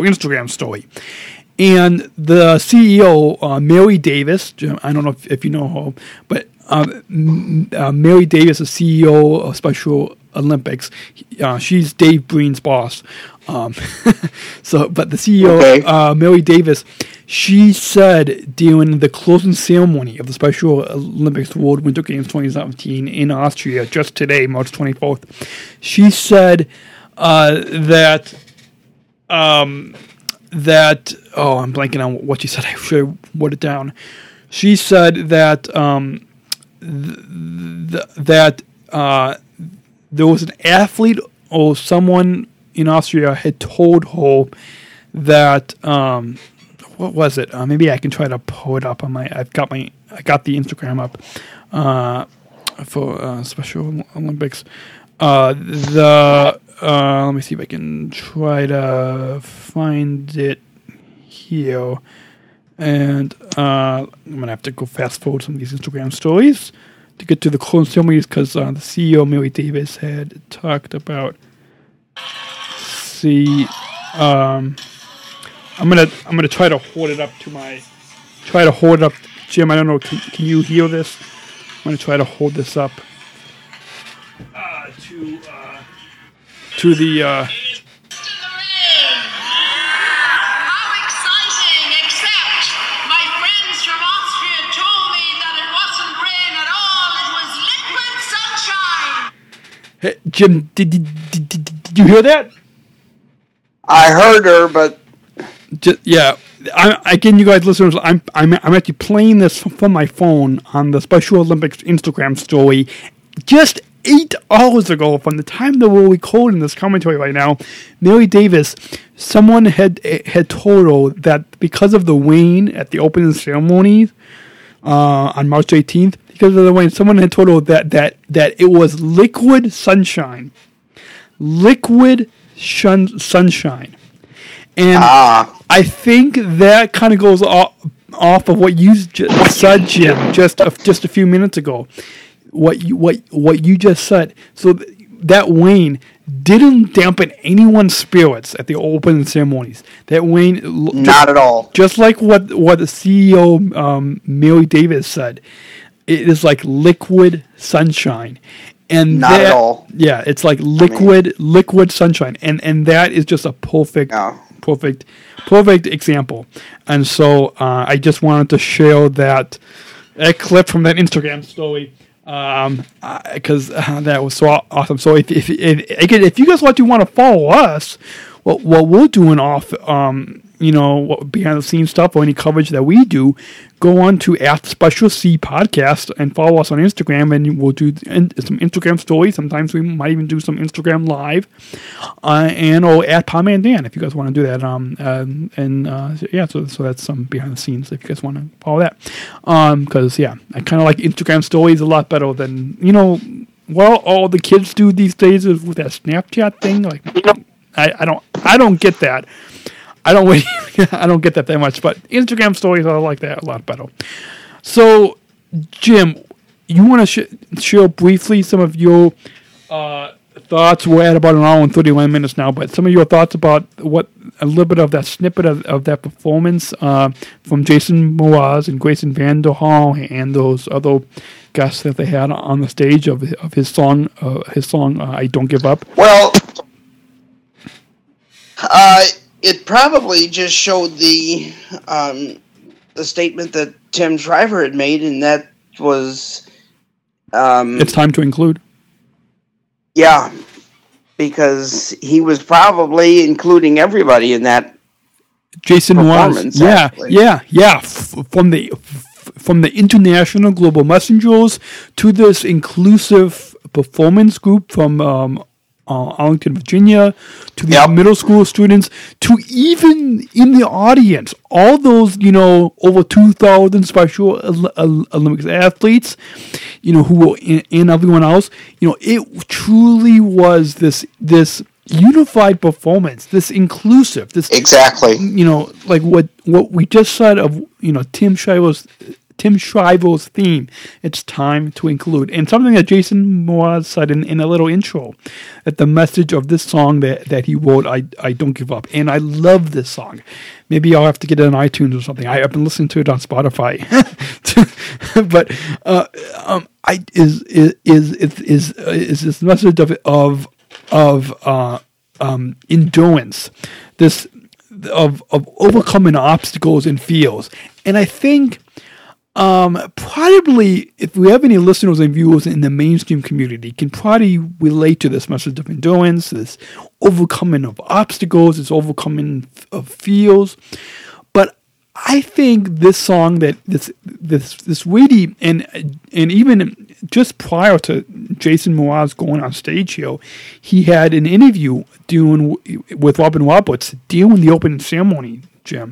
Instagram story. And the CEO, Mary Davis, Jim, I don't know if you know her, but Mary Davis, the CEO of Special Olympics, she's Dave Breen's boss. But the CEO, okay. Mary Davis, she said during the closing ceremony of the Special Olympics World Winter Games 2017 in Austria, just today, March 24th, she said that. I'm blanking on what she said. I should have wrote it down. She said that there was an athlete or someone in Austria had told her that what was it? Maybe I can try to pull it up on my. I got the Instagram up for Special Olympics. Let me see if I can try to find it here. And I'm going to have to go fast forward some of these Instagram stories to get to the closing ceremonies because the CEO, Mary Davis, had talked about... I'm gonna try to hold it up to my... Jim, I don't know, can you hear this? I'm going to try to hold this up to the... Hey, Jim, did you hear that? I heard her, but yeah. Again, you guys, listeners, I'm actually playing this from my phone on the Special Olympics Instagram story. Just 8 hours ago, from the time that we're recording this commentary right now, Mary Davis, someone had told her that because of the rain at the opening ceremonies on March 18th. Because of the way someone had told her that it was liquid sunshine, and I think that kind of goes off of what you said, Jim, just a few minutes ago. What you just said. So that rain didn't dampen anyone's spirits at the opening ceremonies. That rain, not at all. Just like what the CEO Mary Davis said. It is like liquid sunshine, and not at all. Yeah, it's like liquid sunshine, and that is just a perfect example. And so I just wanted to share that clip from that Instagram story because that was so awesome. So if you guys want to follow us, what we're doing behind the scenes stuff or any coverage that we do, go on to @specialcpodcast and follow us on Instagram, and we'll do some Instagram stories. Sometimes we might even do some Instagram live, and @PomandDan if you guys want to do that. So that's some behind the scenes if you guys want to follow that. Because I kind of like Instagram stories a lot better than all the kids do these days is with that Snapchat thing. Like I don't get that. I don't get that much, but Instagram stories I like that a lot better. So, Jim, you want to share briefly some of your thoughts? We're at about an hour and 31 minutes now, but some of your thoughts about a little bit of that snippet of that performance from Jason Mraz and Grace VanderWaal and those other guests that they had on the stage of his song "I Don't Give Up." Well, it probably just showed the statement that Tim Shriver had made, and that was... it's time to include. Yeah, because he was probably including everybody in that Jason performance. Yeah. From the international global messengers to this inclusive performance group from... Arlington, Virginia, to the middle school students, to even in the audience, all those, over 2,000 Special Olympics athletes, who were in everyone else, it truly was this unified performance, this inclusive, this exactly, like what we just said of, Tim Shriver's theme, it's time to include. And something that Jason Mraz said in a little intro, that the message of this song that he wrote, I Don't Give Up. And I love this song. Maybe I'll have to get it on iTunes or something. I've been listening to it on Spotify. But is this message of endurance, this of overcoming obstacles and fears. And I think... probably, if we have any listeners and viewers in the mainstream community, can probably relate to this message of endurance, this overcoming of obstacles, this overcoming of fears. But I think this song, that this really, and even just prior to Jason Mraz going on stage here, he had an interview with Robin Roberts during the opening ceremony, Jim.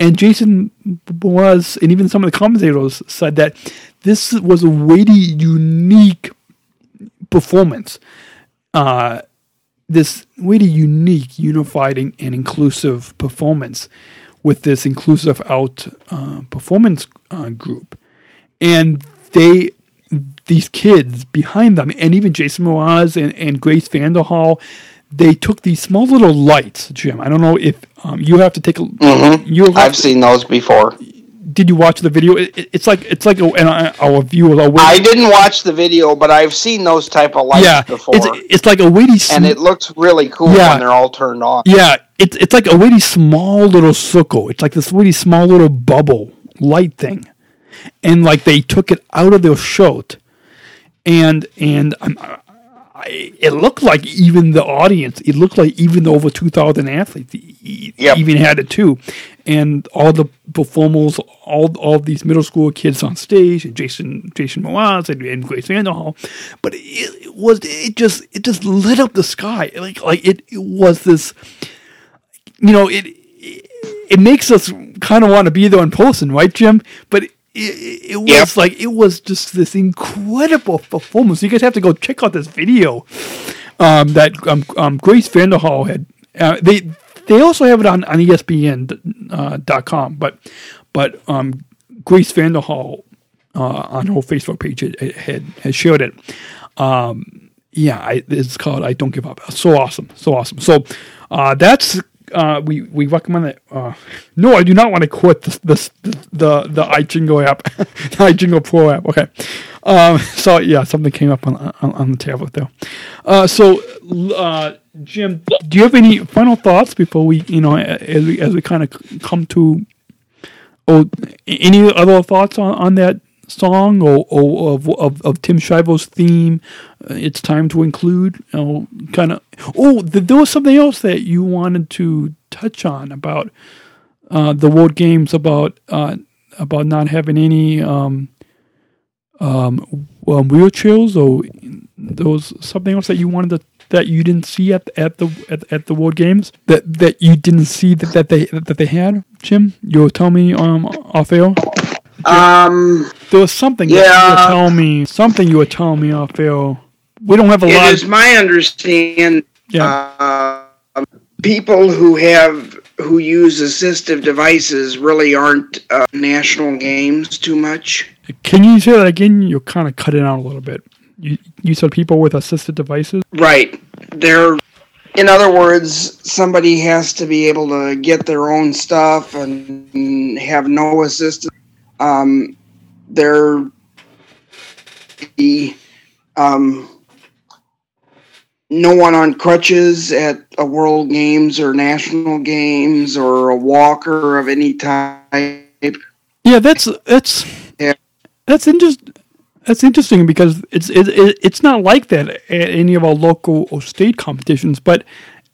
And Jason Mraz, and even some of the commentators, said that this was a really unique performance. This really unique, unified, and inclusive performance with this inclusive out performance group. And these kids behind them, and even Jason Mraz and Grace VanderWaal, they took these small little lights, Jim. I don't know if you have to take a... Mm-hmm. I've seen those before. Did you watch the video? It's like, and our viewers are. I didn't watch the video, but I've seen those type of lights before. It's like a weighty, and it looks really cool when they're all turned on. Yeah, it's like a weighty small little circle. It's like this weighty small little bubble light thing, and like they took it out of their shirt, it looked like even the audience, it looked like even over 2,000 athletes even had it too. And all the performers, all these middle school kids on stage, Jason Mraz and Grace VanderWaal. But it just lit up the sky. Like it was this, you know, it makes us kind of want to be there in person, right, Jim? But it was like, it was just this incredible performance. You guys have to go check out this video that Grace VanderWaal had. They also have it on ESPN.com, but Grace VanderWaal on her Facebook page had shared it. It's called "I Don't Give Up." So awesome. So that's. We recommend that. No, I do not want to quit the iJingo app, the iJingo Pro app. Okay, something came up on the tablet there. Jim, do you have any final thoughts before we, you know, as we kind of come to, or any other thoughts on that song or of Tim Shriver's theme? It's time to include, you know, kind of. Oh, there was something else that you wanted to touch on about the World Games, about not having any wheelchairs, or there was something else that you wanted to, that you didn't see at the World Games that you didn't see that they had. Jim, you'll tell me off air. There was something that you were telling me. Something you were telling me off air. We don't have a lot. It is my understanding. Yeah. People who use assistive devices really aren't national games too much. Can you say that again? You're kind of cutting out a little bit. You said people with assistive devices, right? They're, in other words, somebody has to be able to get their own stuff and have no assistance. They're no one on crutches at a World Games or National Games, or a walker of any type. Yeah, that's interesting, because it's not like that at any of our local or state competitions, but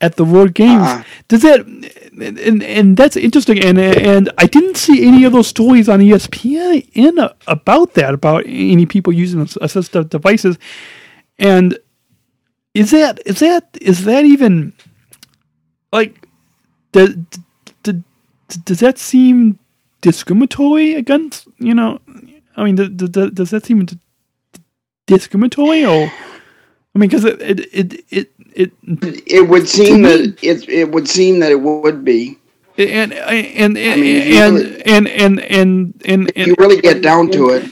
at the World Games, does that? And that's interesting. And I didn't see any of those stories on ESPN about that, about any people using assistive devices. And is that even, like, does that seem discriminatory against, you know? I mean, does that seem discriminatory? Or, I mean, because it would seem that it would be, and you really get down to it,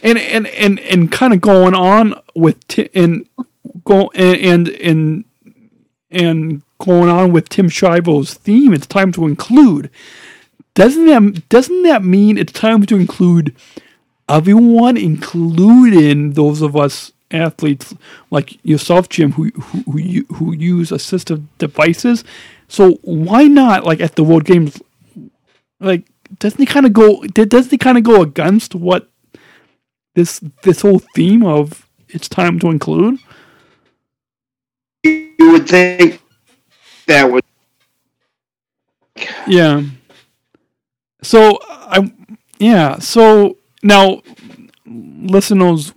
and kind of going on with going on with Tim Shriver's theme. It's time to include. Doesn't that mean it's time to include everyone, including those of us athletes like yourself, Jim, who use assistive devices? So why not, like, at the World Games, like, doesn't it kind of go against what this whole theme of it's time to include? You would think that would, yeah. So so now, listeners,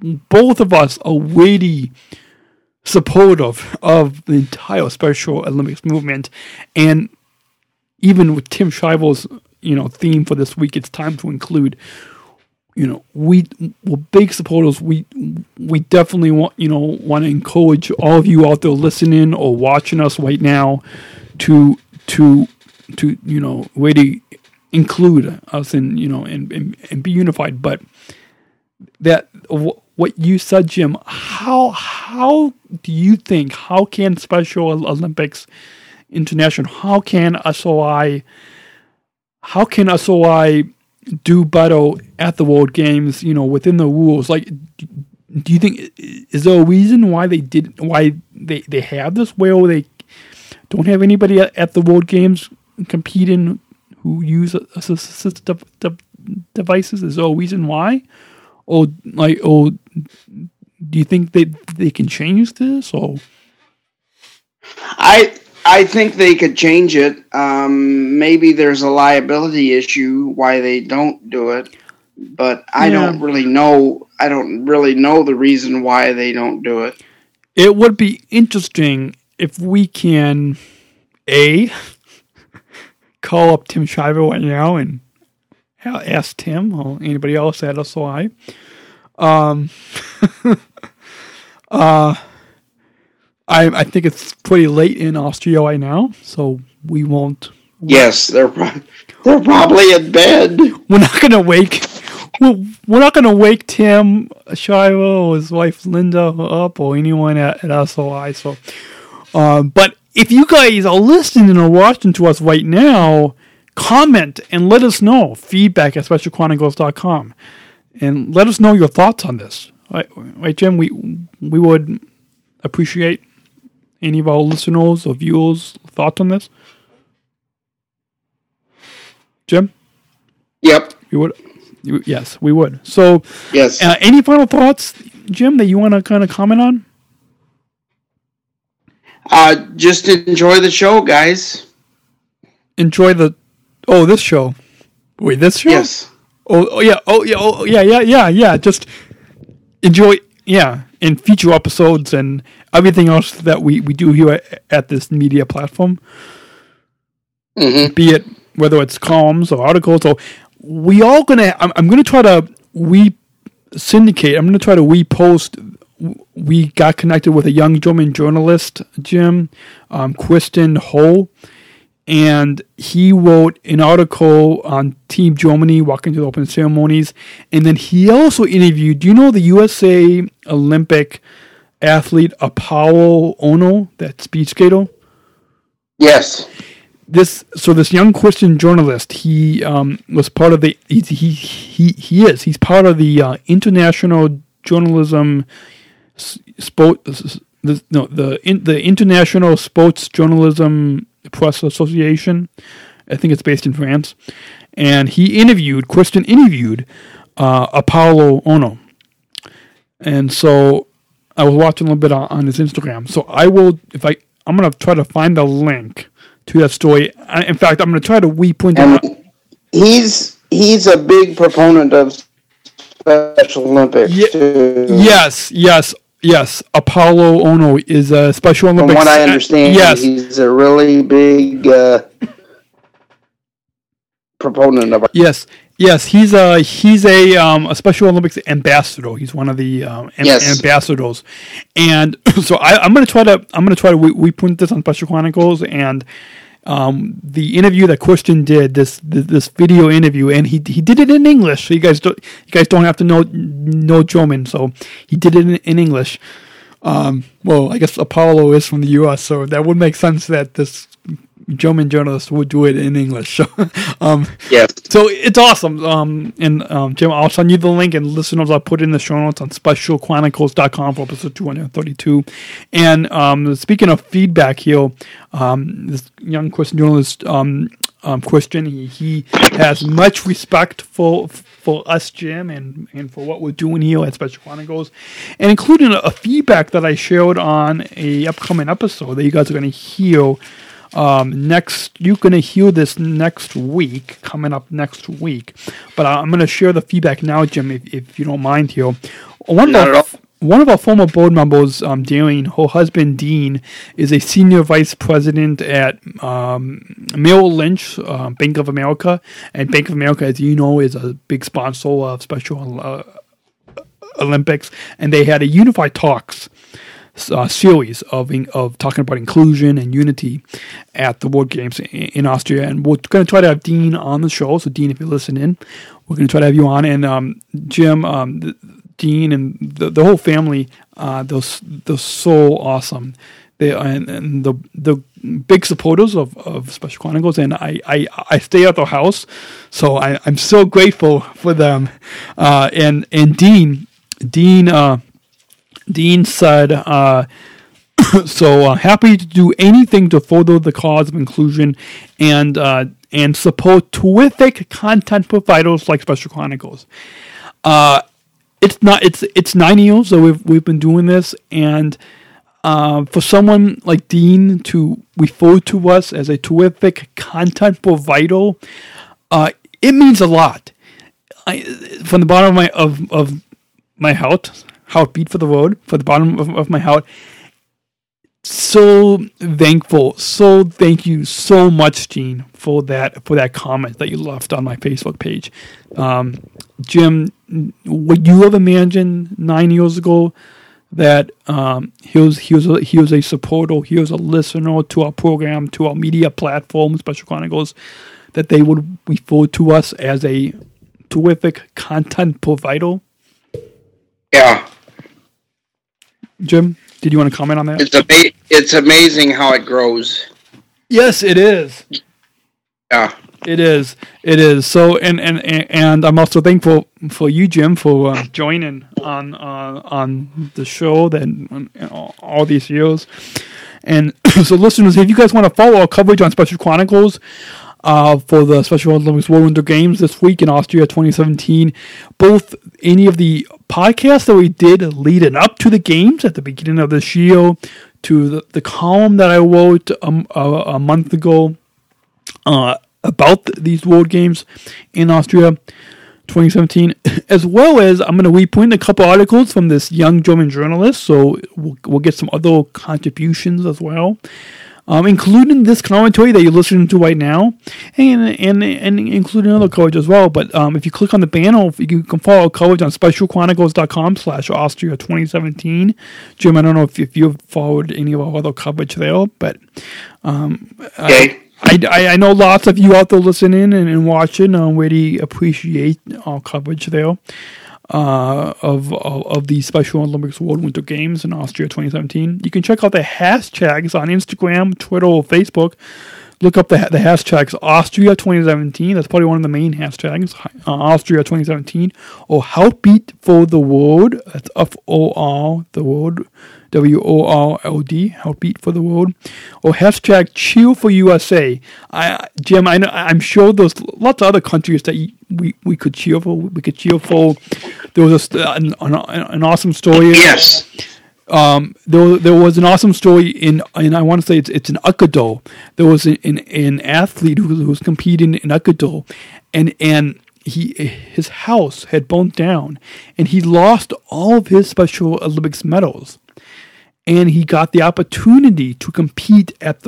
both of us are weighty supportive of the entire Special Olympics movement, and even with Tim Shriver's, you know, theme for this week, it's time to include. You know, we're big supporters. We definitely want to encourage all of you out there listening or watching us right now to you know, really include us and, you know, and be unified. But that, what you said, Jim, how do you think, how can Special Olympics International, how can SOI do Butto at the World Games, you know, within the rules. Like, do you think, is there a reason why they did, why they have this where they don't have anybody at the World Games competing who use assistive devices? Is there a reason why? Or like, or do you think they can change this? Or I think they could change it. Maybe there's a liability issue why they don't do it, but I don't really know. I don't really know the reason why they don't do it. It would be interesting if we can, A, call up Tim Shriver right now and ask Tim or anybody else at SOI. I think it's pretty late in Austria right now, so we won't. Yes, they're probably in bed. We're not gonna wake. We're not gonna wake Tim Shriver or his wife Linda up or anyone at SOI. So, but if you guys are listening or watching to us right now, comment and let us know. Feedback at specialchronicles.com, and let us know your thoughts on this. Right, Jim? We would appreciate any of our listeners or viewers' thoughts on this? Jim? Yep. You would? Yes, we would. So, yes. Any final thoughts, Jim, that you want to kind of comment on? Just enjoy the show, guys. Enjoy the... Oh, this show. Wait, this show? Yes. Oh, yeah. Just enjoy... Yeah, and feature episodes and everything else that we do here at this media platform, be it whether it's columns or articles. Or we all gonna. I'm gonna try to syndicate. I'm gonna try to repost. We got connected with a young German journalist, Jim, Kristen Ho, and he wrote an article on Team Germany walking to the open ceremonies. And then he also interviewed, do you know the USA Olympic athlete Apolo Ohno, that speed skater? Yes. This young Christian journalist, he was part of the, he's part of the International Journalism Sports, the International Sports Journalism Press Association. I think it's based in France. And he interviewed, Kristen interviewed Apolo Ohno. And so I was watching a little bit on his Instagram. So I will, I'm going to try to find the link to that story. In fact, I'm going to try to reprint it. He's a big proponent of Special Olympics. Too. Yes, Apolo Ohno is a Special Olympics. From what I understand, he's a really big proponent of it. Yes, he's a Special Olympics ambassador. He's one of the ambassadors, and so I'm gonna try to reprint this on Special Chronicles and the interview that Christian did this video interview, and he did it in English, so you guys don't have to know German, so he did it in English. Well, I guess Apollo is from the U.S., so that would make sense that this German journalist would do it in English. So it's awesome. And Jim, I'll send you the link, and listeners, I'll put it in the show notes on specialchronicles.com for episode 232. And speaking of feedback here, this young Christian journalist, Christian, he has much respect for us, Jim, and for what we're doing here at Special Chronicles, and including a feedback that I shared on a upcoming episode that you guys are going to hear. You're going to hear this coming up next week, but I'm going to share the feedback now, Jim, if you don't mind here. One of our former board members, Darian, her husband, Dean, is a senior vice president at Merrill Lynch, Bank of America, and Bank of America, as you know, is a big sponsor of Special Olympics, and they had a Unified Talks series of talking about inclusion and unity at the World Games in Austria, and we're going to try to have Dean on the show. So Dean, if you're listening, we're going to try to have you on, and Jim, Dean, and the whole family. They're so awesome. They and the big supporters of Special Chronicles, and I stay at their house, so I'm so grateful for them. And Dean said, so happy to do anything to further the cause of inclusion and support terrific content providers like Special Chronicles. It's 9 years that we've been doing this, and for someone like Dean to refer to us as a terrific content provider, it means a lot. From the bottom of my heartbeat for the road, from the bottom of my heart, so thankful. So thank you so much, Dean, for that comment that you left on my Facebook page. Jim, would you have imagined 9 years ago that he was a supporter, he was a listener to our program, to our media platform, Special Chronicles, that they would refer to us as a terrific content provider? Yeah. Jim, did you want to comment on that? It's amazing how it grows. Yes, it is. Yeah. It is. So, and I'm also thankful for you, Jim, for joining on the show all these years. And so, listeners, if you guys want to follow our coverage on Special Chronicles for the Special Olympics World Winter Games this week in Austria 2017, both any of the podcasts that we did leading up to the games at the beginning of this year, to the column that I wrote a month ago about these World Games in Austria 2017, as well as I'm going to reprint a couple articles from this young German journalist, so we'll get some other contributions as well, including this commentary that you're listening to right now, and including other coverage as well. But if you click on the banner, you can follow coverage on specialchronicles.com/Austria 2017. Jim, I don't know if you've followed any of our other coverage there, but okay. I know lots of you out there listening and watching. I really appreciate our coverage there of the Special Olympics World Winter Games in Austria 2017. You can check out the hashtags on Instagram, Twitter, or Facebook. Look up the hashtags Austria 2017. That's probably one of the main hashtags, Austria 2017, or Heartbeat for the World. That's FOR, the world, WORLD, Heartbeat for the World, or hashtag Cheer for USA. Jim, I know, I'm sure there's lots of other countries that we could cheer for. We could cheer for. There was an awesome story. Yes. There was an awesome story and I want to say it's in Ecuador. There was an athlete who was competing in Ecuador, and his house had burnt down, and he lost all of his Special Olympics medals, and he got the opportunity to compete at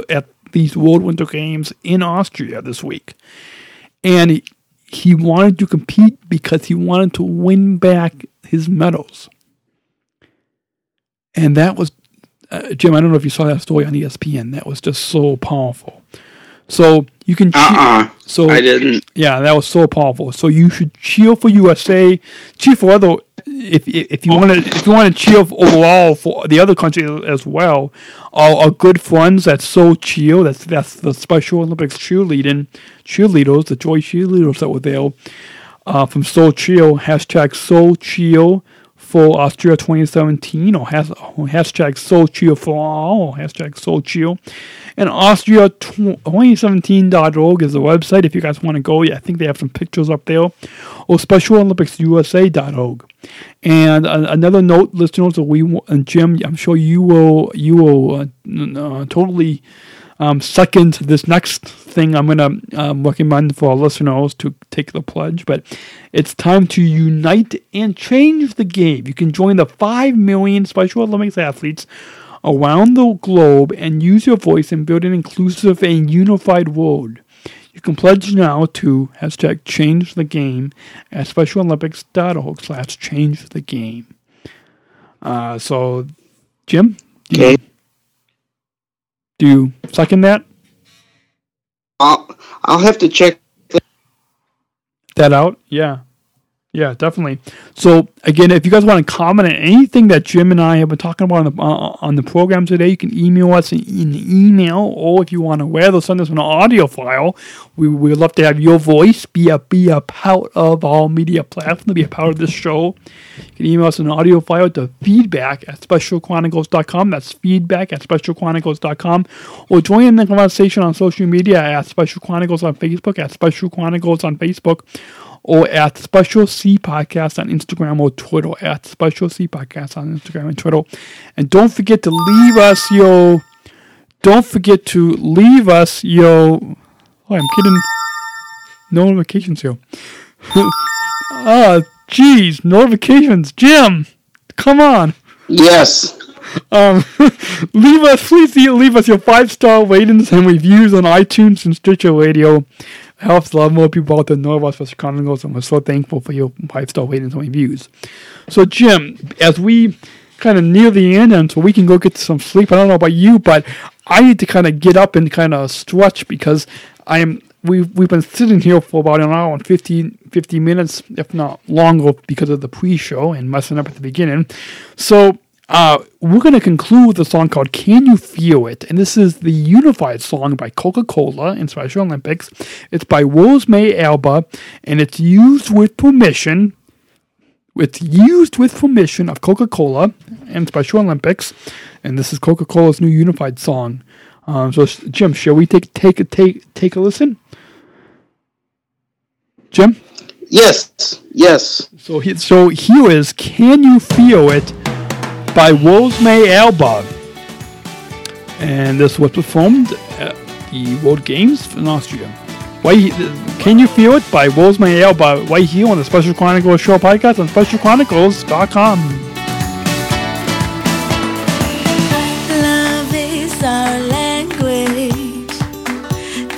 these World Winter Games in Austria this week, and he wanted to compete because he wanted to win back his medals. And that was, Jim, I don't know if you saw that story on ESPN. That was just so powerful. So you can So I didn't. Yeah, that was so powerful. So you should cheer for USA. Cheer for other, if you want to cheer overall for the other country as well. Our good friends that so cheer, that's the Special Olympics cheerleaders, the joy cheerleaders that were there from So Cheer, hashtag So Cheer for Austria 2017, or hashtag So Cheer for All, or hashtag So Cheer. And Austria2017.org is the website if you guys want to go. Yeah, I think they have some pictures up there. Or SpecialOlympicsUSA.org. And another note, listeners, that Jim, I'm sure you will totally second this next thing I'm going to recommend for our listeners to take the pledge, but it's time to unite and change the game. You can join the 5 million Special Olympics athletes around the globe and use your voice and build an inclusive and unified world. You can pledge now to hashtag change the game at specialolympics.org/change the game. So, Jim? Okay. Do you second that? I'll have to check that out. Yeah. Yeah, definitely. So again, if you guys want to comment on anything that Jim and I have been talking about on the program today, you can email us in the email, or if you want to rather send us an audio file, we'd love to have your voice be a part of our media platform, be a part of this show. You can email us an audio file to feedback@specialchronicles.com. That's feedback@specialchronicles.com. Or join in the conversation on social media at Special Chronicles on Facebook, or at Special C Podcast on Instagram or Twitter, at Special C Podcast on Instagram and Twitter. And don't forget to leave us your... Oh, I'm kidding. No notifications here. Jeez, notifications. Jim, come on. Yes. Please leave us your 5-star ratings and reviews on iTunes and Stitcher Radio. It helps a lot more people out there know about Special Chronicles, and we're so thankful for your 5-star ratings and reviews. So, Jim, as we kind of near the end, and so we can go get some sleep, I don't know about you, but I need to kind of get up and kind of stretch, because we've been sitting here for about an hour and 50 minutes, if not longer, because of the pre-show and messing up at the beginning. So... we're going to conclude with a song called Can You Feel It? And this is the unified song by Coca-Cola and Special Olympics. It's by Rosemary Alba, and it's used with permission. It's used with permission of Coca-Cola and Special Olympics. And this is Coca-Cola's new unified song. So, Jim, shall we take a listen? Jim? Yes. So here is Can You Feel It? By Rosemary Alba, and this was performed at the World Games in Austria. Can You Feel It? By Rosemary Alba, right here on the Special Chronicles Show podcast on specialchronicles.com. Love is our language.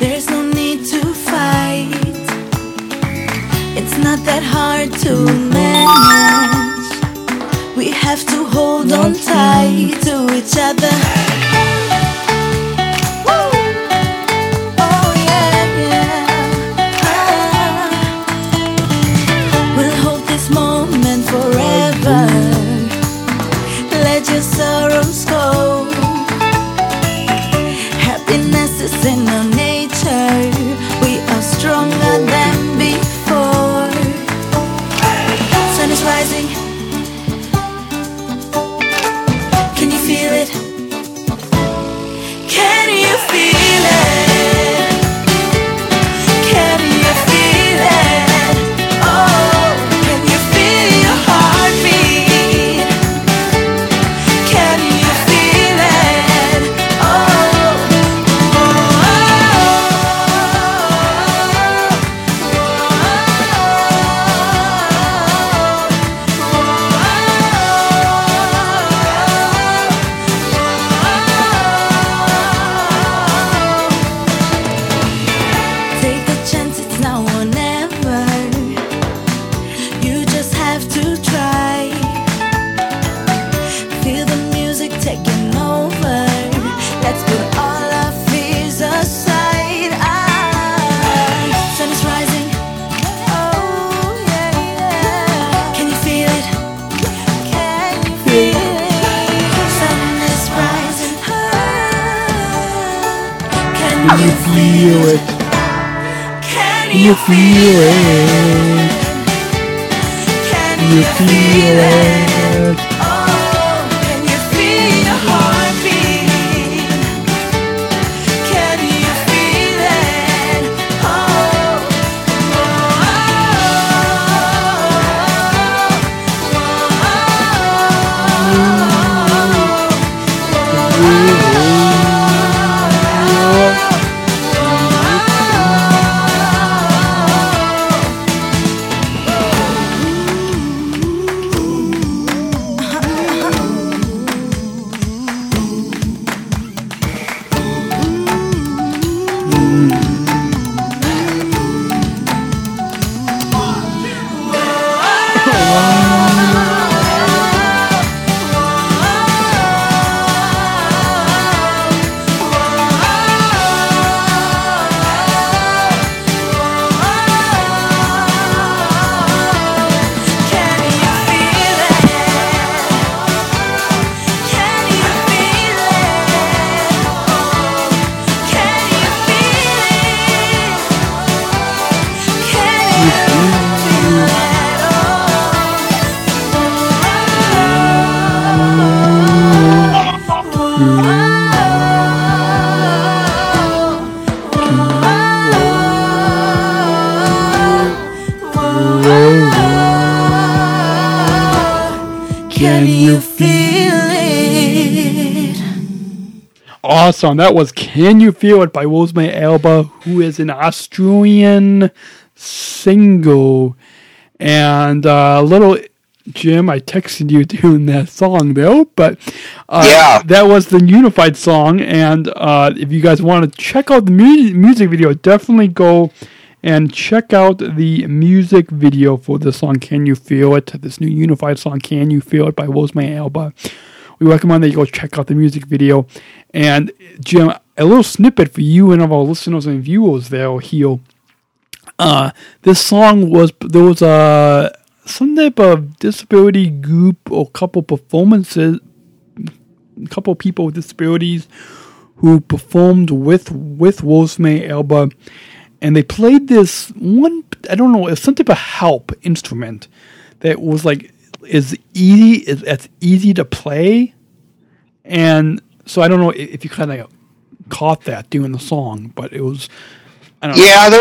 There's no need to fight. It's not that hard to manage. We have to hold on tight to each other. Woo! Oh yeah. We'll hold this moment forever. Let your sorrows go. Happiness is in our nature. We are stronger than before. Sun is rising. Awesome. That was Can You Feel It by Rosemary Alba, who is an Australian single. And little Jim, I texted you during that song though, but that was the Unified song. And if you guys want to check out the music video, definitely go and check out the music video for the song Can You Feel It, this new Unified song Can You Feel It by Rosemary Alba. We recommend that you go check out the music video. And Jim, a little snippet for you and of our listeners and viewers there here. This song was, there was some type of disability group or couple performances, couple people with disabilities who performed with Rosemary Alba. And they played this one, I don't know, some type of harp instrument that was like, that's easy to play, and so I don't know if you kind of caught that during the song, but it was, I don't know. Yeah,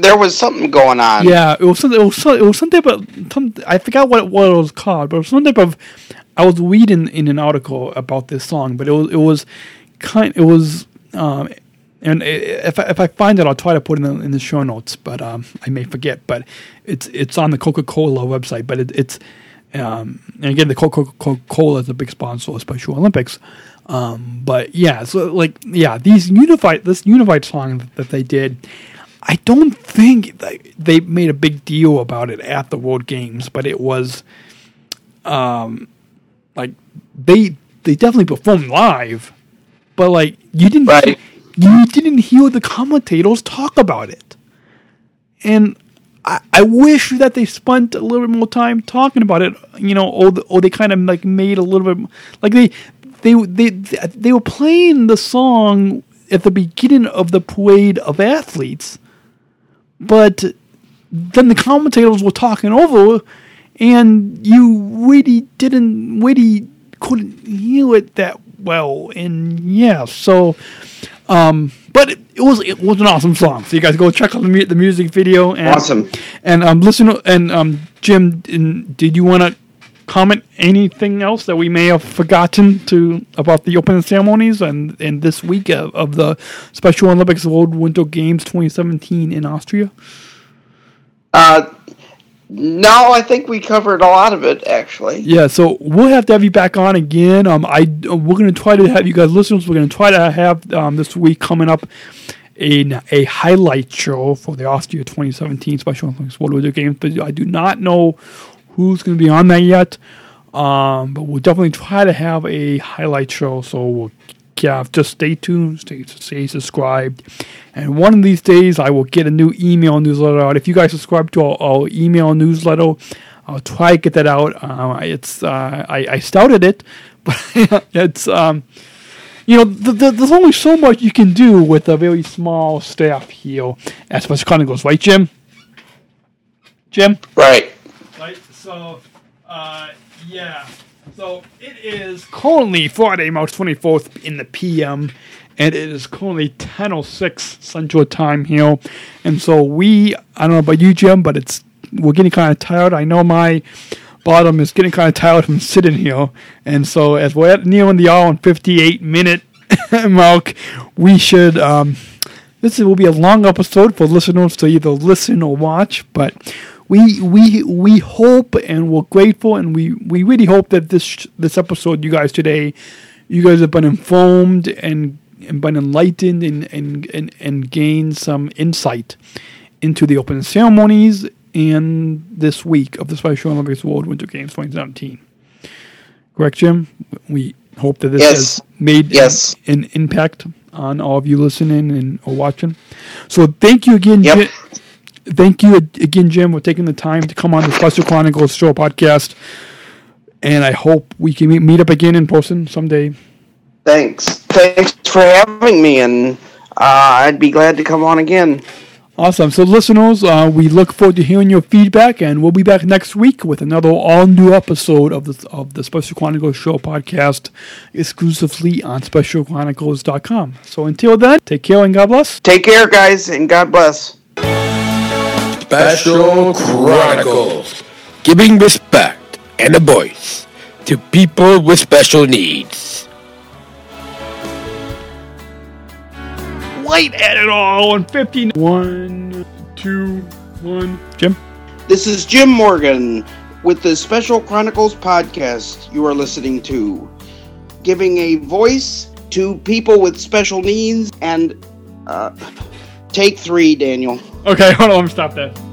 there was something going on. Yeah, it was some type of, I forgot what it was called, but it was some type of, I was reading in an article about this song, but it was and if I find it, I'll try to put it in the show notes, but I may forget, but it's on the Coca-Cola website, but it's. And again, the Coca-Cola is a big sponsor of Special Olympics. But yeah, so like, yeah, this unified song that they did, I don't think they made a big deal about it at the World Games, but it was, like they definitely performed live, but like you didn't hear the commentators talk about it. And I wish that they spent a little bit more time talking about it, you know, or they kind of like made a little bit like they were playing the song at the beginning of the parade of athletes, but then the commentators were talking over, and you really couldn't hear it that well, and yeah, so. But it was an awesome song. So you guys go check out the music video. And, awesome. And listen. And Jim, did you want to comment anything else that we may have forgotten to about the opening ceremonies and this week of the Special Olympics World Winter Games 2017 in Austria? No, I think we covered a lot of it, actually. Yeah, so we'll have to have you back on again. We're going to try to have you guys listeners. We're going to try to have this week coming up a highlight show for the Austria 2017 Special Olympics World Winter Games. But I do not know who's going to be on that yet. But we'll definitely try to have a highlight show. So just stay tuned, stay subscribed. And one of these days, I will get a new email newsletter out. If you guys subscribe to our email newsletter, I'll try to get that out. I started it, but it's there's only so much you can do with a very small staff here at Special Chronicles, right, Jim? Right. So, yeah. So it is currently Friday, March 24th in the PM, and it is currently 10:06 Central Time here. And so I don't know about you, Jim, but we're getting kind of tired. I know my bottom is getting kind of tired from sitting here. And so as we're nearing the hour and 58-minute mark, we should... this will be a long episode for listeners to either listen or watch, but... We hope and we're grateful, and we really hope that this episode, you guys have been informed and been enlightened and gained some insight into the opening ceremonies and this week of the Special Olympics World Winter Games 2017. Correct, Jim? We hope that this has made an impact on all of you listening and or watching. So thank you again, Jim. Thank you again, Jim, for taking the time to come on the Special Chronicles Show podcast. And I hope we can meet up again in person someday. Thanks for having me, and I'd be glad to come on again. Awesome. So, listeners, we look forward to hearing your feedback, and we'll be back next week with another all-new episode of the Special Chronicles Show podcast, exclusively on specialchronicles.com. So, until then, take care and God bless. Take care, guys, and God bless. Special Chronicles, giving respect and a voice to people with special needs. Light at it all on 15. 1, 2, 1. Jim? This is Jim Morgan with the Special Chronicles podcast you are listening to. Giving a voice to people with special needs and... take 3, Daniel. Okay, hold on, stop that.